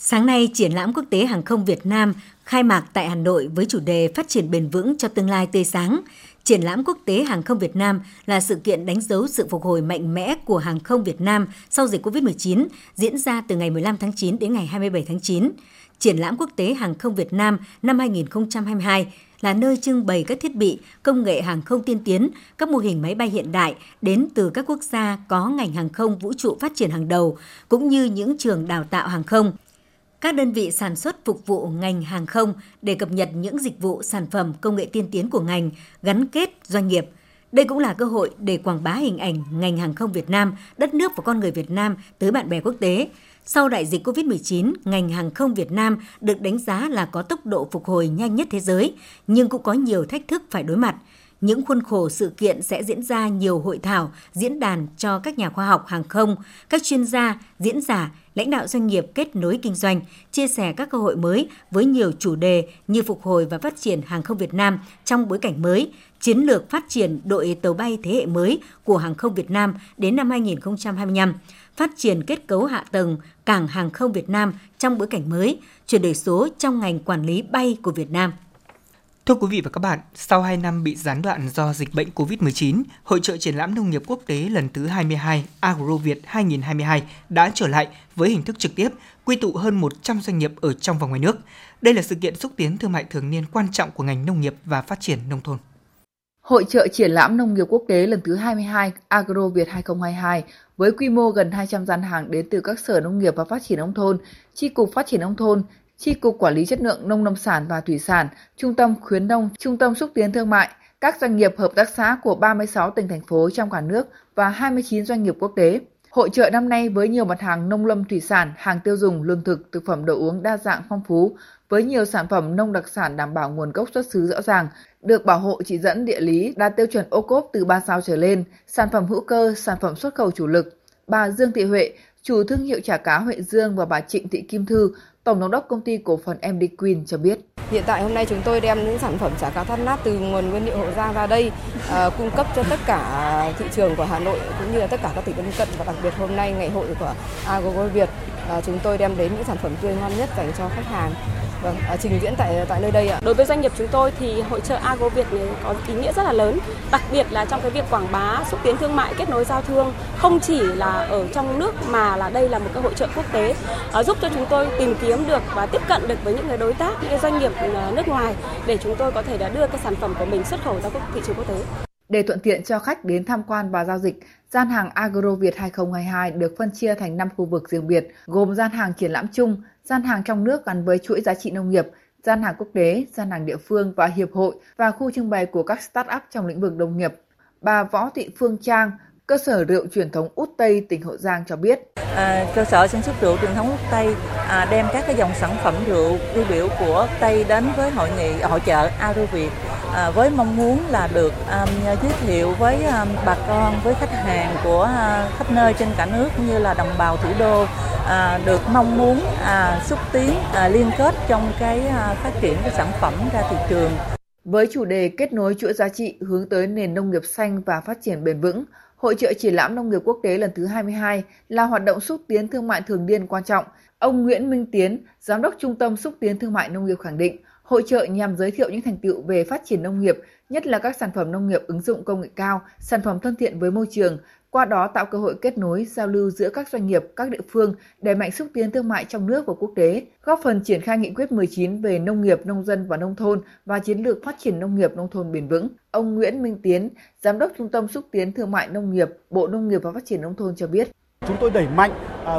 Sáng nay, Triển lãm Quốc tế Hàng không Việt Nam khai mạc tại Hà Nội với chủ đề Phát triển bền vững cho tương lai tươi sáng. Triển lãm Quốc tế Hàng không Việt Nam là sự kiện đánh dấu sự phục hồi mạnh mẽ của hàng không Việt Nam sau dịch covid mười chín, diễn ra từ ngày mười lăm tháng chín đến ngày hai mươi bảy tháng chín. Triển lãm Quốc tế Hàng không Việt Nam năm hai nghìn không trăm hai mươi hai là nơi trưng bày các thiết bị, công nghệ hàng không tiên tiến, các mô hình máy bay hiện đại đến từ các quốc gia có ngành hàng không vũ trụ phát triển hàng đầu, cũng như những trường đào tạo hàng không. Các đơn vị sản xuất phục vụ ngành hàng không để cập nhật những dịch vụ, sản phẩm, công nghệ tiên tiến của ngành, gắn kết doanh nghiệp. Đây cũng là cơ hội để quảng bá hình ảnh ngành hàng không Việt Nam, đất nước và con người Việt Nam tới bạn bè quốc tế. Sau đại dịch covid mười chín, ngành hàng không Việt Nam được đánh giá là có tốc độ phục hồi nhanh nhất thế giới, nhưng cũng có nhiều thách thức phải đối mặt. Những khuôn khổ sự kiện sẽ diễn ra nhiều hội thảo, diễn đàn cho các nhà khoa học hàng không, các chuyên gia, diễn giả, lãnh đạo doanh nghiệp kết nối kinh doanh, chia sẻ các cơ hội mới với nhiều chủ đề như phục hồi và phát triển hàng không Việt Nam trong bối cảnh mới, chiến lược phát triển đội tàu bay thế hệ mới của hàng không Việt Nam đến năm hai nghìn không trăm hai mươi lăm, phát triển kết cấu hạ tầng cảng hàng không Việt Nam trong bối cảnh mới, chuyển đổi số trong ngành quản lý bay của Việt Nam. Thưa quý vị và các bạn, sau hai năm bị gián đoạn do dịch bệnh covid mười chín, Hội chợ triển lãm nông nghiệp quốc tế lần thứ hai mươi hai Agro Việt hai nghìn không trăm hai mươi hai đã trở lại với hình thức trực tiếp, quy tụ hơn một trăm doanh nghiệp ở trong và ngoài nước. Đây là sự kiện xúc tiến thương mại thường niên quan trọng của ngành nông nghiệp và phát triển nông thôn. Hội chợ triển lãm nông nghiệp quốc tế lần thứ hai mươi hai Agro Việt hai nghìn không trăm hai mươi hai với quy mô gần hai trăm gian hàng đến từ các Sở Nông nghiệp và Phát triển nông thôn, Chi cục Phát triển nông thôn, Chi cục Quản lý chất lượng nông lâm sản và thủy sản, Trung tâm khuyến nông, Trung tâm xúc tiến thương mại, các doanh nghiệp hợp tác xã của ba mươi sáu tỉnh thành phố trong cả nước và hai mươi chín doanh nghiệp quốc tế. Hội chợ năm nay với nhiều mặt hàng nông lâm thủy sản, hàng tiêu dùng, lương thực, thực phẩm đồ uống đa dạng phong phú, với nhiều sản phẩm nông đặc sản đảm bảo nguồn gốc xuất xứ rõ ràng, được bảo hộ chỉ dẫn địa lý đạt tiêu chuẩn ô cốp từ ba sao trở lên, sản phẩm hữu cơ, sản phẩm xuất khẩu chủ lực. Bà Dương Thị Huệ, chủ thương hiệu chả cá Huệ Dương và bà Trịnh Thị Kim Thư, Tổng giám đốc công ty cổ phần em đê Queen cho biết. Hiện tại hôm nay chúng tôi đem những sản phẩm chả cá thắt nát từ nguồn nguyên liệu Hậu Giang ra đây uh, cung cấp cho tất cả thị trường của Hà Nội cũng như là tất cả các tỉnh lân cận, và đặc biệt hôm nay ngày hội của Agro Việt uh, chúng tôi đem đến những sản phẩm tươi ngon nhất dành cho khách hàng. Vâng, trình diễn tại tại nơi đây ạ. Đối với doanh nghiệp chúng tôi thì hội chợ Agro Việt có ý nghĩa rất là lớn, đặc biệt là trong cái việc quảng bá, xúc tiến thương mại, kết nối giao thương không chỉ là ở trong nước mà là đây là một cái hội chợ quốc tế, giúp cho chúng tôi tìm kiếm được và tiếp cận được với những người đối tác, những doanh nghiệp nước ngoài để chúng tôi có thể đã đưa cái sản phẩm của mình xuất khẩu ra các thị trường quốc tế. Để thuận tiện cho khách đến tham quan và giao dịch, gian hàng Agro Việt hai nghìn không trăm hai mươi hai được phân chia thành năm khu vực riêng biệt, gồm gian hàng triển lãm chung, gian hàng trong nước gắn với chuỗi giá trị nông nghiệp, gian hàng quốc tế, gian hàng địa phương và hiệp hội và khu trưng bày của các start-up trong lĩnh vực nông nghiệp. Bà Võ Thị Phương Trang, cơ sở rượu truyền thống Út Tây, tỉnh Hậu Giang cho biết. À, cơ sở sản xuất rượu truyền thống Út Tây à, đem các cái dòng sản phẩm rượu tiêu biểu của Tây đến với hội nghị hội chợ Agro Việt à, với mong muốn là được à, giới thiệu với à, bà con, với khách hàng của à, khắp nơi trên cả nước cũng như là đồng bào thủ đô à, được mong muốn à, xúc tiến à, liên kết trong cái à, phát triển cái sản phẩm ra thị trường. Với chủ đề kết nối chuỗi giá trị hướng tới nền nông nghiệp xanh và phát triển bền vững, Hội chợ triển lãm nông nghiệp quốc tế lần thứ hai mươi hai là hoạt động xúc tiến thương mại thường niên quan trọng. Ông Nguyễn Minh Tiến, Giám đốc Trung tâm Xúc tiến Thương mại Nông nghiệp khẳng định, hội chợ nhằm giới thiệu những thành tựu về phát triển nông nghiệp, nhất là các sản phẩm nông nghiệp ứng dụng công nghệ cao, sản phẩm thân thiện với môi trường, qua đó tạo cơ hội kết nối, giao lưu giữa các doanh nghiệp, các địa phương, đẩy mạnh xúc tiến thương mại trong nước và quốc tế, góp phần triển khai nghị quyết mười chín về nông nghiệp, nông dân và nông thôn và chiến lược phát triển nông nghiệp, nông thôn bền vững. Ông Nguyễn Minh Tiến, Giám đốc Trung tâm Xúc tiến Thương mại Nông nghiệp, Bộ Nông nghiệp và Phát triển Nông thôn cho biết. Chúng tôi đẩy mạnh à,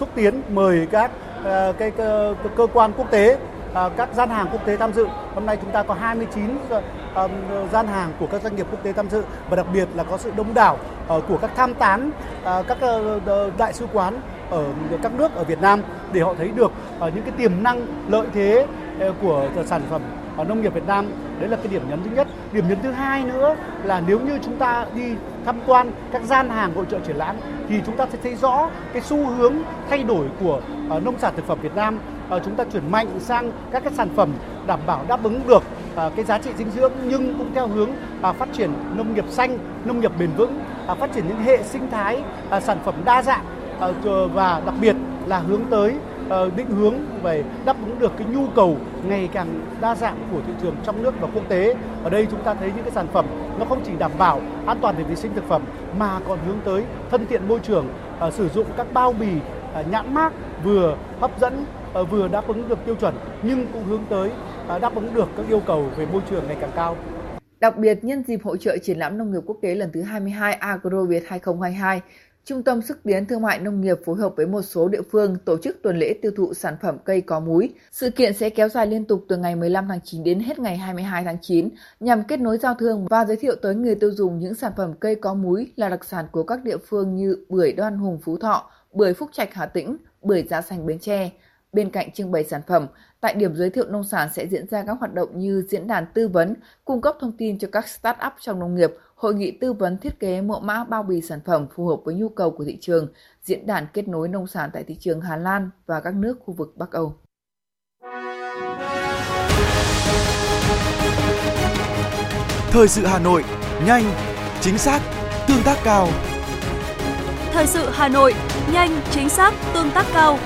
xúc tiến mời các à, cái, cơ, cơ quan quốc tế, à, các gian hàng quốc tế tham dự. Hôm nay chúng ta có hai mươi chín à, gian hàng của các doanh nghiệp quốc tế tham dự và đặc biệt là có sự đông đảo à, của các tham tán, à, các à, đại sứ quán ở các nước ở Việt Nam để họ thấy được à, những cái tiềm năng lợi thế của sản phẩm ở nông nghiệp Việt Nam. Đấy là cái điểm nhấn thứ nhất. Điểm nhấn thứ hai nữa là nếu như chúng ta đi tham quan các gian hàng hội chợ triển lãm thì chúng ta sẽ thấy rõ cái xu hướng thay đổi của uh, nông sản thực phẩm Việt Nam. Uh, chúng ta chuyển mạnh sang các cái sản phẩm đảm bảo đáp ứng được uh, cái giá trị dinh dưỡng nhưng cũng theo hướng uh, phát triển nông nghiệp xanh, nông nghiệp bền vững, uh, phát triển những hệ sinh thái, uh, sản phẩm đa dạng uh, và đặc biệt là hướng tới định hướng về đáp ứng được cái nhu cầu ngày càng đa dạng của thị trường trong nước và quốc tế. Ở đây chúng ta thấy những cái sản phẩm nó không chỉ đảm bảo an toàn về vệ sinh thực phẩm mà còn hướng tới thân thiện môi trường, uh, sử dụng các bao bì uh, nhãn mác vừa hấp dẫn, uh, vừa đáp ứng được tiêu chuẩn nhưng cũng hướng tới uh, đáp ứng được các yêu cầu về môi trường ngày càng cao. Đặc biệt nhân dịp hội chợ triển lãm nông nghiệp quốc tế lần thứ hai mươi hai Agro Việt hai không hai hai, Trung tâm Xúc tiến Thương mại Nông nghiệp phối hợp với một số địa phương tổ chức tuần lễ tiêu thụ sản phẩm cây có múi. Sự kiện sẽ kéo dài liên tục từ ngày mười lăm tháng chín đến hết ngày hai mươi hai tháng chín nhằm kết nối giao thương và giới thiệu tới người tiêu dùng những sản phẩm cây có múi là đặc sản của các địa phương như bưởi Đoan Hùng Phú Thọ, bưởi Phúc Trạch Hà Tĩnh, bưởi Giá Xanh Bến Tre. Bên cạnh trưng bày sản phẩm, tại điểm giới thiệu nông sản sẽ diễn ra các hoạt động như diễn đàn tư vấn, cung cấp thông tin cho các start-up trong nông nghiệp, hội nghị tư vấn thiết kế mẫu mã bao bì sản phẩm phù hợp với nhu cầu của thị trường, diễn đàn kết nối nông sản tại thị trường Hà Lan và các nước khu vực Bắc Âu. Thời sự Hà Nội, nhanh, chính xác, tương tác cao. Thời sự Hà Nội, nhanh, chính xác, tương tác cao.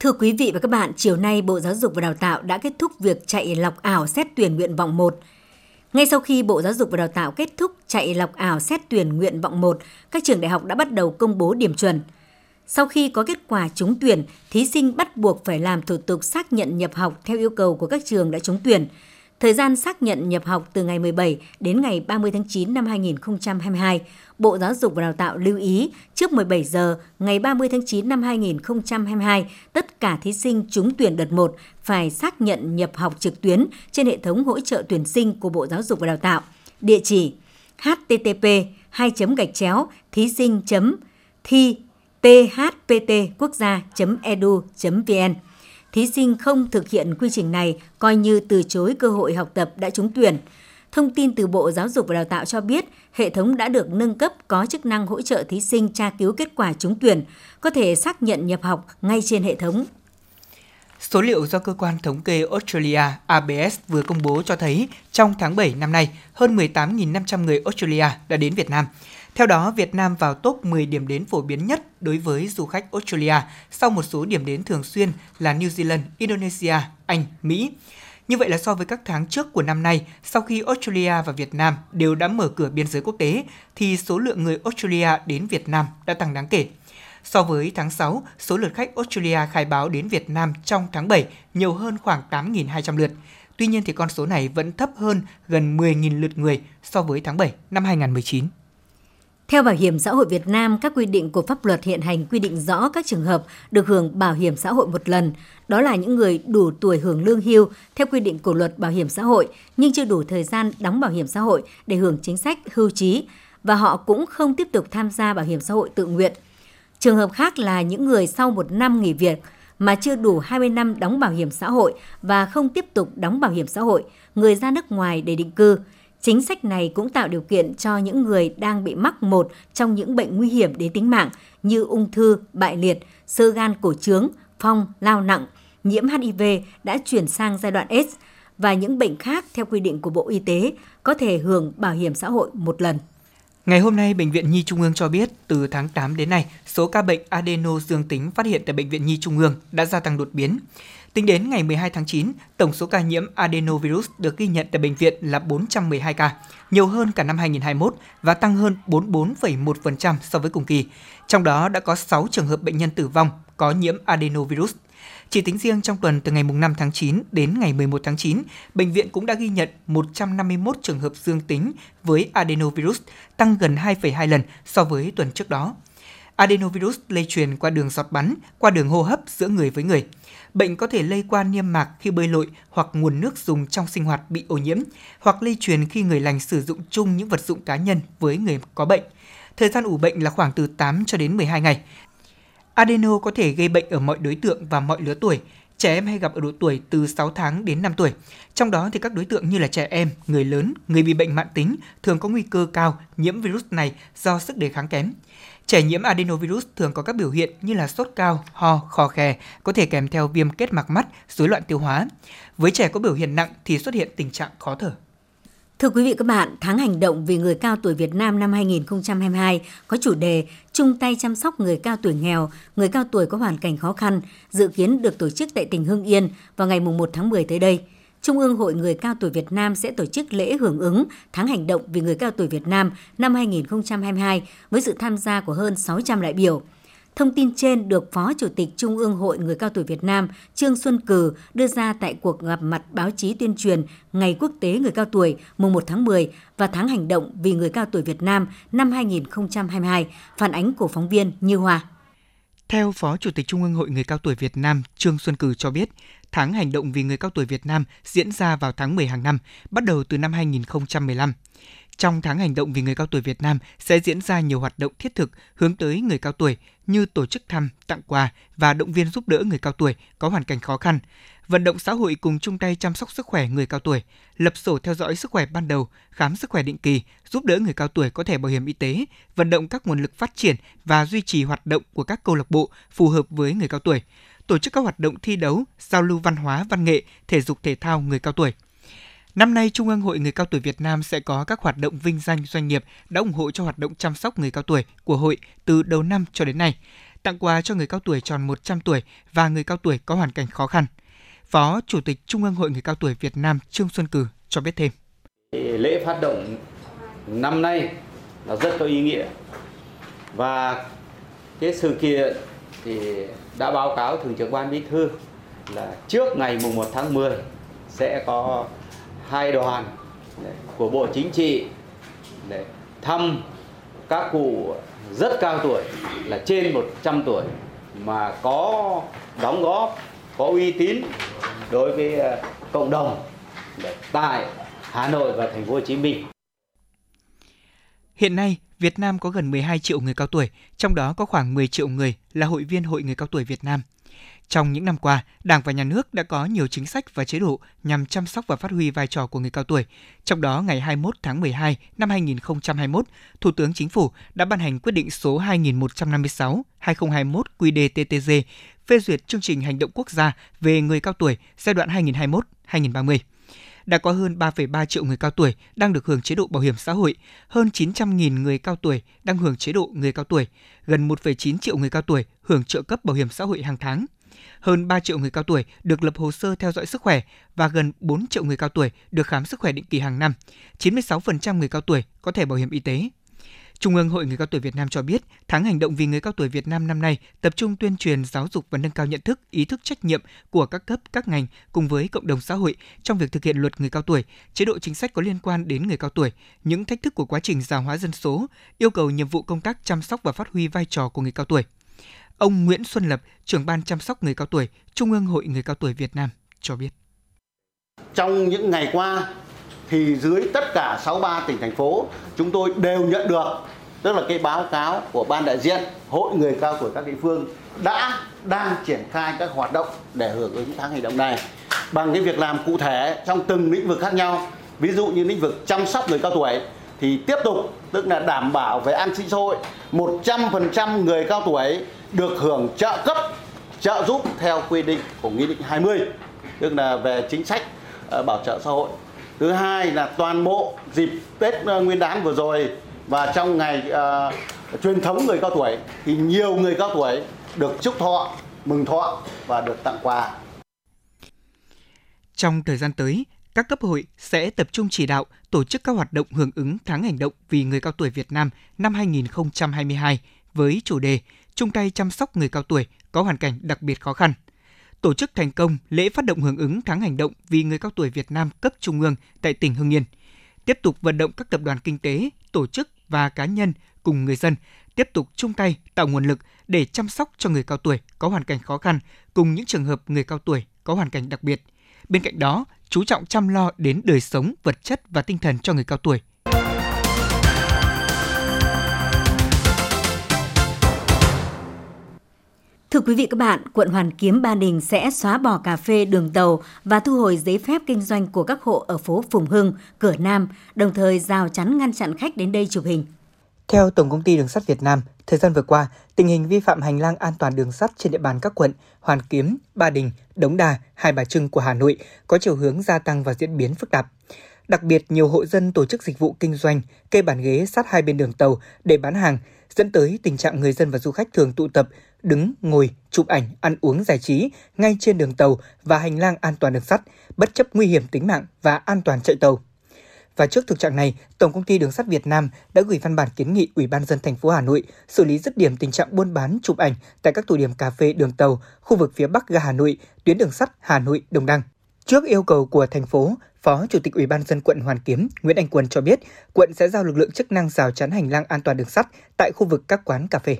Thưa quý vị và các bạn, chiều nay Bộ Giáo dục và Đào tạo đã kết thúc việc chạy lọc ảo xét tuyển nguyện vọng một. Ngay sau khi Bộ Giáo dục và Đào tạo kết thúc chạy lọc ảo xét tuyển nguyện vọng một, các trường đại học đã bắt đầu công bố điểm chuẩn. Sau khi có kết quả trúng tuyển, thí sinh bắt buộc phải làm thủ tục xác nhận nhập học theo yêu cầu của các trường đã trúng tuyển. Thời gian xác nhận nhập học từ ngày mười bảy đến ngày ba mươi tháng chín năm hai nghìn không trăm hai mươi hai, Bộ Giáo dục và Đào tạo lưu ý trước mười bảy giờ ngày ba mươi tháng chín năm hai nghìn không trăm hai mươi hai, tất cả thí sinh trúng tuyển đợt một phải xác nhận nhập học trực tuyến trên hệ thống hỗ trợ tuyển sinh của Bộ Giáo dục và Đào tạo. Địa chỉ http hai gạch chéo thí sinh chấm thi thpt quốc gia chấm edu chấm vn. Thí sinh không thực hiện quy trình này coi như từ chối cơ hội học tập đã trúng tuyển. Thông tin từ Bộ Giáo dục và Đào tạo cho biết, hệ thống đã được nâng cấp có chức năng hỗ trợ thí sinh tra cứu kết quả trúng tuyển, có thể xác nhận nhập học ngay trên hệ thống. Số liệu do cơ quan thống kê Australia A B S vừa công bố cho thấy trong tháng bảy năm nay, hơn mười tám nghìn năm trăm người Australia đã đến Việt Nam. Theo đó, Việt Nam vào top mười điểm đến phổ biến nhất đối với du khách Australia sau một số điểm đến thường xuyên là New Zealand, Indonesia, Anh, Mỹ. Như vậy là so với các tháng trước của năm nay, sau khi Australia và Việt Nam đều đã mở cửa biên giới quốc tế, thì số lượng người Australia đến Việt Nam đã tăng đáng kể. So với tháng sáu, số lượt khách Australia khai báo đến Việt Nam trong tháng bảy nhiều hơn khoảng tám nghìn hai trăm lượt. Tuy nhiên thì con số này vẫn thấp hơn gần mười nghìn lượt người so với tháng bảy năm hai nghìn không trăm mười chín. Theo Bảo hiểm xã hội Việt Nam, các quy định của pháp luật hiện hành quy định rõ các trường hợp được hưởng bảo hiểm xã hội một lần, đó là những người đủ tuổi hưởng lương hưu theo quy định của Luật Bảo hiểm xã hội nhưng chưa đủ thời gian đóng bảo hiểm xã hội để hưởng chính sách hưu trí và họ cũng không tiếp tục tham gia bảo hiểm xã hội tự nguyện. Trường hợp khác là những người sau một năm nghỉ việc mà chưa đủ hai mươi năm đóng bảo hiểm xã hội và không tiếp tục đóng bảo hiểm xã hội, người ra nước ngoài để định cư. Chính sách này cũng tạo điều kiện cho những người đang bị mắc một trong những bệnh nguy hiểm đến tính mạng như ung thư, bại liệt, xơ gan cổ trướng, phong, lao nặng, nhiễm H I V đã chuyển sang giai đoạn AIDS và những bệnh khác theo quy định của Bộ Y tế có thể hưởng bảo hiểm xã hội một lần. Ngày hôm nay, Bệnh viện Nhi Trung ương cho biết, từ tháng tám đến nay, số ca bệnh adeno dương tính phát hiện tại Bệnh viện Nhi Trung ương đã gia tăng đột biến. Tính đến ngày mười hai tháng chín, tổng số ca nhiễm adenovirus được ghi nhận tại bệnh viện là bốn trăm mười hai ca, nhiều hơn cả năm hai nghìn không trăm hai mươi mốt và tăng hơn bốn mươi tư phẩy một phần trăm so với cùng kỳ. Trong đó đã có sáu trường hợp bệnh nhân tử vong có nhiễm adenovirus. Chỉ tính riêng trong tuần từ ngày mùng năm tháng chín đến ngày mười một tháng chín, bệnh viện cũng đã ghi nhận một trăm năm mươi mốt trường hợp dương tính với adenovirus, tăng gần hai phẩy hai lần so với tuần trước đó. Adenovirus lây truyền qua đường giọt bắn, qua đường hô hấp giữa người với người. Bệnh có thể lây qua niêm mạc khi bơi lội hoặc nguồn nước dùng trong sinh hoạt bị ô nhiễm, hoặc lây truyền khi người lành sử dụng chung những vật dụng cá nhân với người có bệnh. Thời gian ủ bệnh là khoảng từ tám cho đến mười hai ngày. Adeno có thể gây bệnh ở mọi đối tượng và mọi lứa tuổi. Trẻ em hay gặp ở độ tuổi từ sáu tháng đến năm tuổi. Trong đó thì các đối tượng như là trẻ em, người lớn, người bị bệnh mãn tính thường có nguy cơ cao nhiễm virus này do sức đề kháng kém. Trẻ nhiễm adenovirus thường có các biểu hiện như là sốt cao, ho, khò khè, có thể kèm theo viêm kết mạc mắt, rối loạn tiêu hóa. Với trẻ có biểu hiện nặng thì xuất hiện tình trạng khó thở. Thưa quý vị các bạn, Tháng Hành động vì người cao tuổi Việt Nam năm hai nghìn không trăm hai mươi hai có chủ đề Chung tay chăm sóc người cao tuổi nghèo, người cao tuổi có hoàn cảnh khó khăn, dự kiến được tổ chức tại tỉnh Hưng Yên vào ngày mùng một tháng mười tới đây. Trung ương Hội người cao tuổi Việt Nam sẽ tổ chức lễ hưởng ứng Tháng Hành động vì người cao tuổi Việt Nam năm hai nghìn không trăm hai mươi hai với sự tham gia của hơn sáu trăm đại biểu. Thông tin trên được Phó Chủ tịch Trung ương Hội người cao tuổi Việt Nam Trương Xuân Cừ đưa ra tại cuộc gặp mặt báo chí tuyên truyền Ngày Quốc tế Người cao tuổi mùng một tháng mười và Tháng Hành động vì người cao tuổi Việt Nam năm hai nghìn không trăm hai mươi hai, phản ánh của phóng viên Như Hòa. Theo Phó Chủ tịch Trung ương Hội người cao tuổi Việt Nam Trương Xuân Cừ cho biết, Tháng Hành động vì người cao tuổi Việt Nam diễn ra vào tháng mười hàng năm, bắt đầu từ năm hai nghìn không trăm mười lăm. Trong Tháng Hành động vì người cao tuổi Việt Nam sẽ diễn ra nhiều hoạt động thiết thực hướng tới người cao tuổi như tổ chức thăm, tặng quà và động viên giúp đỡ người cao tuổi có hoàn cảnh khó khăn, vận động xã hội cùng chung tay chăm sóc sức khỏe người cao tuổi, lập sổ theo dõi sức khỏe ban đầu, khám sức khỏe định kỳ, giúp đỡ người cao tuổi có thẻ bảo hiểm y tế, vận động các nguồn lực phát triển và duy trì hoạt động của các câu lạc bộ phù hợp với người cao tuổi, tổ chức các hoạt động thi đấu, giao lưu văn hóa, văn nghệ, thể dục thể thao người cao tuổi. Năm nay, Trung ương Hội người cao tuổi Việt Nam sẽ có các hoạt động vinh danh doanh nghiệp đã ủng hộ cho hoạt động chăm sóc người cao tuổi của hội từ đầu năm cho đến nay, tặng quà cho người cao tuổi tròn một trăm tuổi và người cao tuổi có hoàn cảnh khó khăn. Phó Chủ tịch Trung ương Hội người cao tuổi Việt Nam Trương Xuân Cừ cho biết thêm. Lễ phát động năm nay là rất có ý nghĩa và cái sự kiện thì đã báo cáo Thường trực Ban Bí thư là trước ngày mùng một tháng mười sẽ có hai đoàn của Bộ Chính trị để thăm các cụ rất cao tuổi là trên một trăm tuổi mà có đóng góp, có uy tín đối với cộng đồng tại Hà Nội và Thành phố Hồ Chí Minh. Hiện nay, Việt Nam có gần mười hai triệu người cao tuổi, trong đó có khoảng mười triệu người là hội viên Hội người cao tuổi Việt Nam. Trong những năm qua, Đảng và Nhà nước đã có nhiều chính sách và chế độ nhằm chăm sóc và phát huy vai trò của người cao tuổi. Trong đó, ngày hai mươi mốt tháng mười hai năm hai nghìn không trăm hai mươi mốt, Thủ tướng Chính phủ đã ban hành quyết định số hai nghìn một trăm năm mươi sáu trên hai nghìn không trăm hai mươi mốt quy đê tê tê giê phê duyệt chương trình hành động quốc gia về người cao tuổi giai đoạn hai nghìn không trăm hai mươi mốt đến hai nghìn không trăm ba mươi. Đã có hơn ba phẩy ba triệu người cao tuổi đang được hưởng chế độ bảo hiểm xã hội, hơn chín trăm nghìn người cao tuổi đang hưởng chế độ người cao tuổi, gần một phẩy chín triệu người cao tuổi hưởng trợ cấp bảo hiểm xã hội hàng tháng. Hơn ba triệu người cao tuổi được lập hồ sơ theo dõi sức khỏe và gần bốn triệu người cao tuổi được khám sức khỏe định kỳ hàng năm. chín mươi sáu phần trăm người cao tuổi có thẻ bảo hiểm y tế. Trung ương Hội người cao tuổi Việt Nam cho biết, Tháng Hành động vì người cao tuổi Việt Nam năm nay tập trung tuyên truyền giáo dục và nâng cao nhận thức, ý thức trách nhiệm của các cấp, các ngành cùng với cộng đồng xã hội trong việc thực hiện luật người cao tuổi, chế độ chính sách có liên quan đến người cao tuổi, những thách thức của quá trình già hóa dân số, yêu cầu nhiệm vụ công tác chăm sóc và phát huy vai trò của người cao tuổi. Ông Nguyễn Xuân Lập, trưởng ban chăm sóc người cao tuổi, Trung ương Hội người cao tuổi Việt Nam cho biết. Trong những ngày qua, thì dưới tất cả sáu mươi ba tỉnh, thành phố, chúng tôi đều nhận được, tức là cái báo cáo của Ban đại diện Hội người cao tuổi các địa phương đã đang triển khai các hoạt động để hưởng ứng Tháng Hành động này bằng cái việc làm cụ thể trong từng lĩnh vực khác nhau. Ví dụ như lĩnh vực chăm sóc người cao tuổi thì tiếp tục, tức là đảm bảo về an sinh xã hội, một trăm phần trăm người cao tuổi được hưởng trợ cấp, trợ giúp theo quy định của Nghị định hai mươi, tức là về chính sách bảo trợ xã hội. Thứ hai là toàn bộ dịp Tết Nguyên đán vừa rồi Và trong ngày uh, truyền thống người cao tuổi thì nhiều người cao tuổi được chúc thọ, mừng thọ và được tặng quà. Trong thời gian tới, các cấp hội sẽ tập trung chỉ đạo tổ chức các hoạt động hưởng ứng tháng hành động vì người cao tuổi Việt Nam năm hai nghìn không trăm hai mươi hai với chủ đề chung tay chăm sóc người cao tuổi có hoàn cảnh đặc biệt khó khăn. Tổ chức thành công lễ phát động hưởng ứng tháng hành động vì người cao tuổi Việt Nam cấp trung ương tại tỉnh Hưng Yên. Tiếp tục vận động các tập đoàn kinh tế, tổ chức và cá nhân cùng người dân tiếp tục chung tay tạo nguồn lực để chăm sóc cho người cao tuổi có hoàn cảnh khó khăn cùng những trường hợp người cao tuổi có hoàn cảnh đặc biệt. Bên cạnh đó, chú trọng chăm lo đến đời sống vật chất và tinh thần cho người cao tuổi. Thưa quý vị các bạn, quận Hoàn Kiếm, Ba Đình sẽ xóa bỏ cà phê đường tàu và thu hồi giấy phép kinh doanh của các hộ ở phố Phùng Hưng, Cửa Nam, đồng thời rào chắn ngăn chặn khách đến đây chụp hình. Theo Tổng công ty Đường sắt Việt Nam, thời gian vừa qua, tình hình vi phạm hành lang an toàn đường sắt trên địa bàn các quận Hoàn Kiếm, Ba Đình, Đống Đa, Hai Bà Trưng của Hà Nội có chiều hướng gia tăng và diễn biến phức tạp. Đặc biệt, nhiều hộ dân tổ chức dịch vụ kinh doanh, kê bàn ghế sát hai bên đường tàu để bán hàng, dẫn tới tình trạng người dân và du khách thường tụ tập, đứng, ngồi, chụp ảnh, ăn uống, giải trí ngay trên đường tàu và hành lang an toàn đường sắt, bất chấp nguy hiểm tính mạng và an toàn chạy tàu. Và trước thực trạng này, Tổng công ty Đường sắt Việt Nam đã gửi văn bản kiến nghị Ủy ban nhân dân thành phố Hà Nội xử lý dứt điểm tình trạng buôn bán chụp ảnh tại các tụ điểm cà phê đường tàu, khu vực phía Bắc ga Hà Nội, tuyến đường sắt Hà Nội - Đồng Đăng. Trước yêu cầu của thành phố, Phó Chủ tịch Ủy ban nhân dân quận Hoàn Kiếm Nguyễn Anh Quân cho biết, quận sẽ giao lực lượng chức năng rào chắn hành lang an toàn đường sắt tại khu vực các quán cà phê.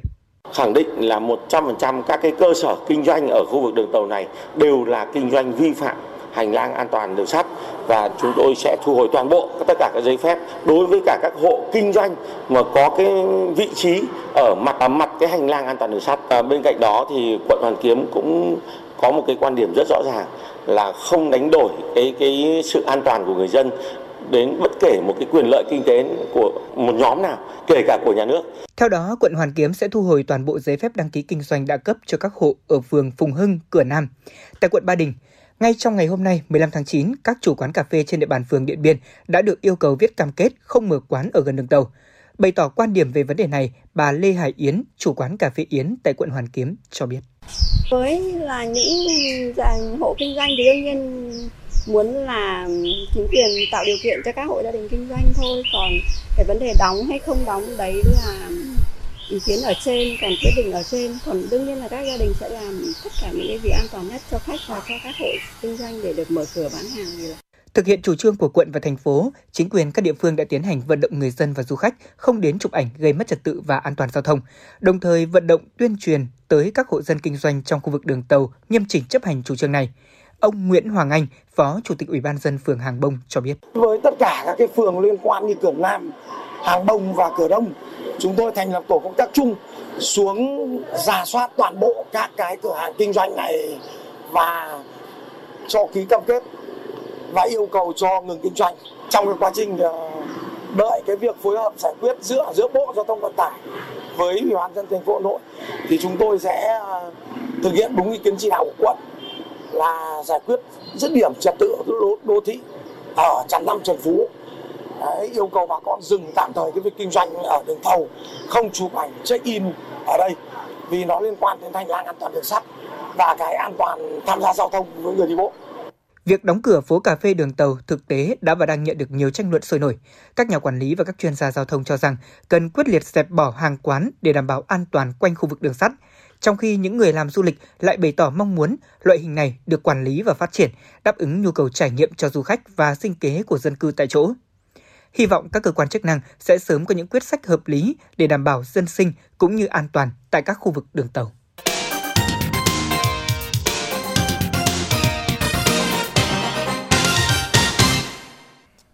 Khẳng định là một trăm phần trăm các cái cơ sở kinh doanh ở khu vực đường tàu này đều là kinh doanh vi phạm hành lang an toàn đường sắt và chúng tôi sẽ thu hồi toàn bộ tất cả các giấy phép đối với cả các hộ kinh doanh mà có cái vị trí ở mặt mặt cái hành lang an toàn đường sắt. À, bên cạnh đó thì quận Hoàn Kiếm cũng có một cái quan điểm rất rõ ràng là không đánh đổi cái cái sự an toàn của người dân đến bất kể một cái quyền lợi kinh tế của một nhóm nào, kể cả của nhà nước. Theo đó, quận Hoàn Kiếm sẽ thu hồi toàn bộ giấy phép đăng ký kinh doanh đã cấp cho các hộ ở phường Phùng Hưng, Cửa Nam. Tại quận Ba Đình, ngay trong ngày hôm nay, mười lăm tháng chín, các chủ quán cà phê trên địa bàn phường Điện Biên đã được yêu cầu viết cam kết không mở quán ở gần đường tàu. Bày tỏ quan điểm về vấn đề này, bà Lê Hải Yến, chủ quán cà phê Yến tại quận Hoàn Kiếm cho biết. Với là những hộ kinh doanh thì đương nhiên muốn là chính quyền tạo điều kiện cho các hộ gia đình kinh doanh thôi, còn cái vấn đề đóng hay không đóng đấy là ý kiến ở trên, còn quyết định ở trên, còn đương nhiên là các gia đình sẽ làm tất cả những cái gì an toàn nhất cho khách và cho các hộ kinh doanh để được mở cửa bán hàng. Thực hiện chủ trương của quận và thành phố, chính quyền các địa phương đã tiến hành vận động người dân và du khách không đến chụp ảnh gây mất trật tự và an toàn giao thông, đồng thời vận động tuyên truyền tới các hộ dân kinh doanh trong khu vực đường tàu nghiêm chỉnh chấp hành chủ trương này. Ông Nguyễn Hoàng Anh, Phó Chủ tịch Ủy ban nhân dân phường Hàng Bông cho biết. Với tất cả các cái phường liên quan như Cửa Nam, Hàng Bông và Cửa Đông, chúng tôi thành lập tổ công tác chung xuống rà soát toàn bộ các cái cửa hàng kinh doanh này và cho ký cam kết và yêu cầu cho ngừng kinh doanh. Trong cái quá trình đợi cái việc phối hợp giải quyết giữa giữa Bộ Giao thông Vận tải với Ủy ban nhân dân thành phố Hà Nội thì chúng tôi sẽ thực hiện đúng ý kiến chỉ đạo của quận là giải quyết dứt điểm trật tự đô, đô thị ở Tràng Năm, Trần Phú. Đấy, yêu cầu bà con dừng tạm thời cái việc kinh doanh ở đường tàu, không chụp ảnh check in ở đây vì nó liên quan đến hành lang an toàn đường sắt và cái an toàn tham gia giao thông với người đi bộ. Việc đóng cửa phố cà phê đường tàu thực tế đã và đang nhận được nhiều tranh luận sôi nổi. Các nhà quản lý và các chuyên gia giao thông cho rằng cần quyết liệt dẹp bỏ hàng quán để đảm bảo an toàn quanh khu vực đường sắt. Trong khi những người làm du lịch lại bày tỏ mong muốn loại hình này được quản lý và phát triển, đáp ứng nhu cầu trải nghiệm cho du khách và sinh kế của dân cư tại chỗ. Hy vọng các cơ quan chức năng sẽ sớm có những quyết sách hợp lý để đảm bảo dân sinh cũng như an toàn tại các khu vực đường tàu.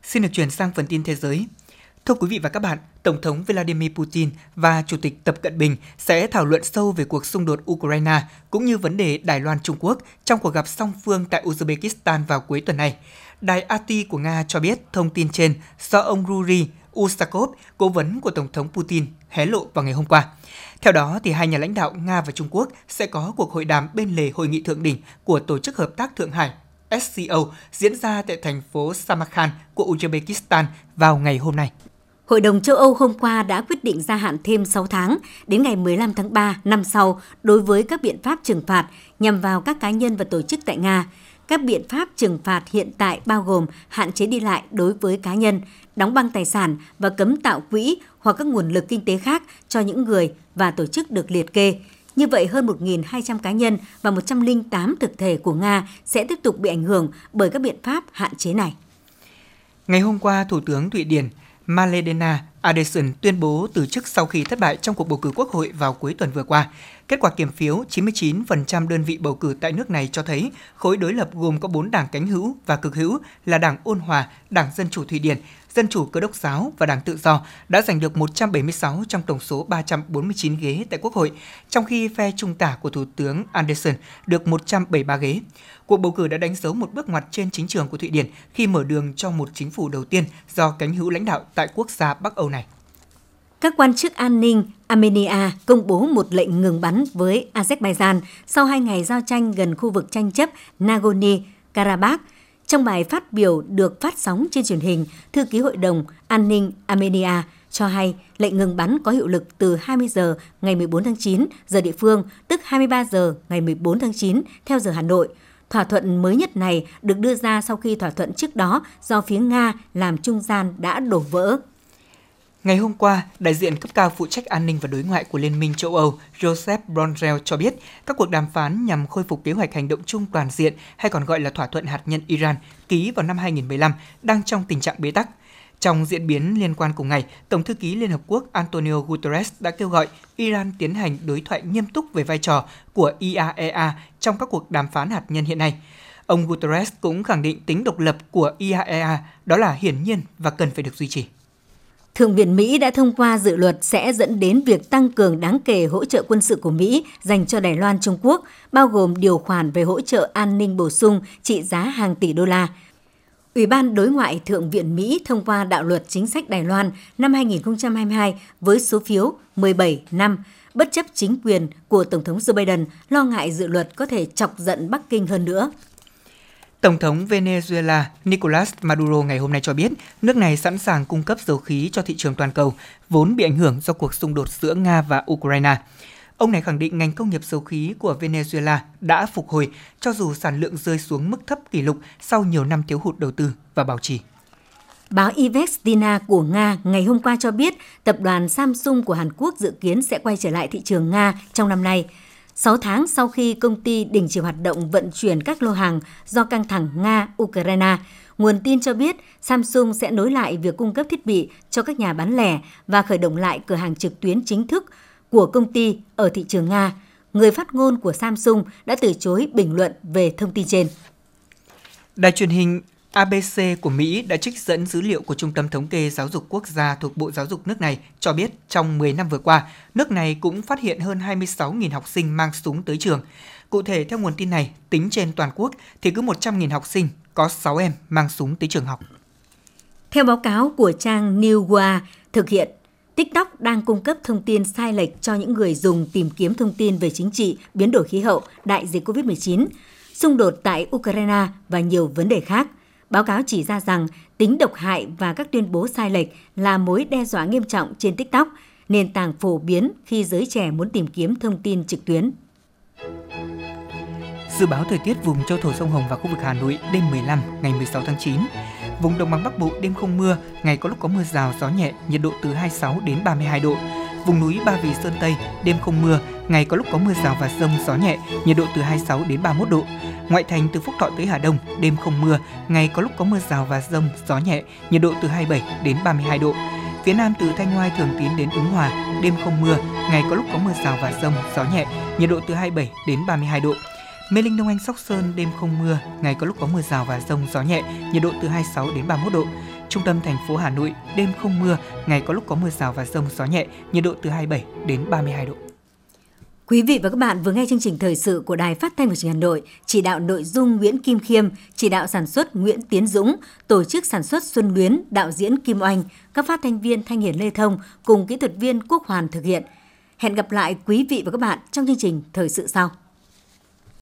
Xin được chuyển sang phần tin thế giới. Thưa quý vị và các bạn, Tổng thống Vladimir Putin và Chủ tịch Tập Cận Bình sẽ thảo luận sâu về cuộc xung đột Ukraine cũng như vấn đề Đài Loan-Trung Quốc trong cuộc gặp song phương tại Uzbekistan vào cuối tuần này. Đài a tê của Nga cho biết thông tin trên do ông Yuri Usakov, cố vấn của Tổng thống Putin, hé lộ vào ngày hôm qua. Theo đó, thì hai nhà lãnh đạo Nga và Trung Quốc sẽ có cuộc hội đàm bên lề hội nghị thượng đỉnh của Tổ chức Hợp tác Thượng Hải ét xê o diễn ra tại thành phố Samarkand của Uzbekistan vào ngày hôm nay. Hội đồng châu Âu hôm qua đã quyết định gia hạn thêm sáu tháng đến ngày mười lăm tháng ba năm sau đối với các biện pháp trừng phạt nhằm vào các cá nhân và tổ chức tại Nga. Các biện pháp trừng phạt hiện tại bao gồm hạn chế đi lại đối với cá nhân, đóng băng tài sản và cấm tạo quỹ hoặc các nguồn lực kinh tế khác cho những người và tổ chức được liệt kê. Như vậy, hơn một nghìn hai trăm cá nhân và một trăm lẻ tám thực thể của Nga sẽ tiếp tục bị ảnh hưởng bởi các biện pháp hạn chế này. Ngày hôm qua, Thủ tướng Thụy Điển Malena Andersson tuyên bố từ chức sau khi thất bại trong cuộc bầu cử quốc hội vào cuối tuần vừa qua. Kết quả kiểm phiếu chín mươi chín phần trăm đơn vị bầu cử tại nước này cho thấy khối đối lập gồm có bốn đảng cánh hữu và cực hữu là Đảng Ôn Hòa, Đảng Dân Chủ Thụy Điển, Dân Chủ Cơ Đốc Giáo và Đảng Tự Do đã giành được một trăm bảy mươi sáu trong tổng số ba trăm bốn mươi chín ghế tại Quốc hội, trong khi phe trung tả của Thủ tướng Andersson được một trăm bảy mươi ba ghế. Cuộc bầu cử đã đánh dấu một bước ngoặt trên chính trường của Thụy Điển khi mở đường cho một chính phủ đầu tiên do cánh hữu lãnh đạo tại quốc gia Bắc Âu này. Các quan chức an ninh Armenia công bố một lệnh ngừng bắn với Azerbaijan sau hai ngày giao tranh gần khu vực tranh chấp Nagorno-Karabakh. Trong bài phát biểu được phát sóng trên truyền hình, thư ký Hội đồng An ninh Armenia cho hay lệnh ngừng bắn có hiệu lực từ hai mươi giờ ngày mười bốn tháng chín giờ địa phương, tức hai mươi ba giờ ngày mười bốn tháng chín theo giờ Hà Nội. Thỏa thuận mới nhất này được đưa ra sau khi thỏa thuận trước đó do phía Nga làm trung gian đã đổ vỡ. Ngày hôm qua, đại diện cấp cao phụ trách an ninh và đối ngoại của Liên minh châu Âu Josep Borrell cho biết các cuộc đàm phán nhằm khôi phục kế hoạch hành động chung toàn diện hay còn gọi là thỏa thuận hạt nhân Iran ký vào năm hai nghìn không trăm mười lăm đang trong tình trạng bế tắc. Trong diễn biến liên quan cùng ngày, Tổng thư ký Liên Hợp Quốc Antonio Guterres đã kêu gọi Iran tiến hành đối thoại nghiêm túc về vai trò của i a e a trong các cuộc đàm phán hạt nhân hiện nay. Ông Guterres cũng khẳng định tính độc lập của i a e a đó là hiển nhiên và cần phải được duy trì. Thượng viện Mỹ đã thông qua dự luật sẽ dẫn đến việc tăng cường đáng kể hỗ trợ quân sự của Mỹ dành cho Đài Loan, Trung Quốc, bao gồm điều khoản về hỗ trợ an ninh bổ sung trị giá hàng tỷ đô la. Ủy ban đối ngoại Thượng viện Mỹ thông qua đạo luật chính sách Đài Loan năm hai nghìn không trăm hai mươi hai với số phiếu mười bảy năm, bất chấp chính quyền của Tổng thống Joe Biden lo ngại dự luật có thể chọc giận Bắc Kinh hơn nữa. Tổng thống Venezuela Nicolas Maduro ngày hôm nay cho biết nước này sẵn sàng cung cấp dầu khí cho thị trường toàn cầu, vốn bị ảnh hưởng do cuộc xung đột giữa Nga và Ukraine. Ông này khẳng định ngành công nghiệp dầu khí của Venezuela đã phục hồi, cho dù sản lượng rơi xuống mức thấp kỷ lục sau nhiều năm thiếu hụt đầu tư và bảo trì. Báo Izvestia của Nga ngày hôm qua cho biết tập đoàn Samsung của Hàn Quốc dự kiến sẽ quay trở lại thị trường Nga trong năm nay. sáu tháng sau khi công ty đình chỉ hoạt động vận chuyển các lô hàng do căng thẳng Nga-Ukraine, nguồn tin cho biết Samsung sẽ nối lại việc cung cấp thiết bị cho các nhà bán lẻ và khởi động lại cửa hàng trực tuyến chính thức của công ty ở thị trường Nga. Người phát ngôn của Samsung đã từ chối bình luận về thông tin trên. Đài truyền hình a bê xê của Mỹ đã trích dẫn dữ liệu của Trung tâm Thống kê Giáo dục Quốc gia thuộc Bộ Giáo dục nước này cho biết trong mười năm vừa qua, nước này cũng phát hiện hơn hai mươi sáu nghìn học sinh mang súng tới trường. Cụ thể, theo nguồn tin này, tính trên toàn quốc thì cứ một trăm nghìn học sinh có sáu em mang súng tới trường học. Theo báo cáo của trang Newswire thực hiện, TikTok đang cung cấp thông tin sai lệch cho những người dùng tìm kiếm thông tin về chính trị, biến đổi khí hậu, đại dịch covid mười chín, xung đột tại Ukraine và nhiều vấn đề khác. Báo cáo chỉ ra rằng tính độc hại và các tuyên bố sai lệch là mối đe dọa nghiêm trọng trên TikTok, nền tảng phổ biến khi giới trẻ muốn tìm kiếm thông tin trực tuyến. Dự báo thời tiết vùng châu thổ sông Hồng và khu vực Hà Nội đêm mười lăm ngày mười sáu tháng chín. Vùng đồng bằng Bắc Bộ đêm không mưa, ngày có lúc có mưa rào, gió nhẹ, nhiệt độ từ hai mươi sáu đến ba mươi hai độ. Vùng núi Ba Vì Sơn Tây đêm không mưa, ngày có lúc có mưa rào và dông, gió nhẹ, nhiệt độ từ hai mươi sáu đến ba mươi mốt độ. Ngoại thành từ Phúc Thọ tới Hà Đông đêm không mưa, ngày có lúc có mưa rào và dông, gió nhẹ, nhiệt độ từ hai mươi bảy đến ba mươi hai độ. Phía Nam từ Thanh Oai Thường Tín đến Ứng Hòa đêm không mưa, ngày có lúc có mưa rào và dông, gió nhẹ, nhiệt độ từ hai mươi bảy đến ba mươi hai độ. Mê Linh Đông Anh Sóc Sơn đêm không mưa, ngày có lúc có mưa rào và dông, gió nhẹ, nhiệt độ từ hai mươi sáu đến ba mươi mốt độ. Trung tâm thành phố Hà Nội đêm không mưa, ngày có lúc có mưa rào và dông, gió nhẹ, nhiệt độ từ hai mươi bảy đến ba mươi hai độ. Quý vị và các bạn vừa nghe chương trình thời sự của Đài Phát thanh và Truyền hình Hà Nội, chỉ đạo nội dung Nguyễn Kim Khiêm, chỉ đạo sản xuất Nguyễn Tiến Dũng, tổ chức sản xuất Xuân Luyến, đạo diễn Kim Oanh, các phát thanh viên Thanh Hiền Lê Thông cùng kỹ thuật viên Quốc Hoàn thực hiện. Hẹn gặp lại quý vị và các bạn trong chương trình thời sự sau.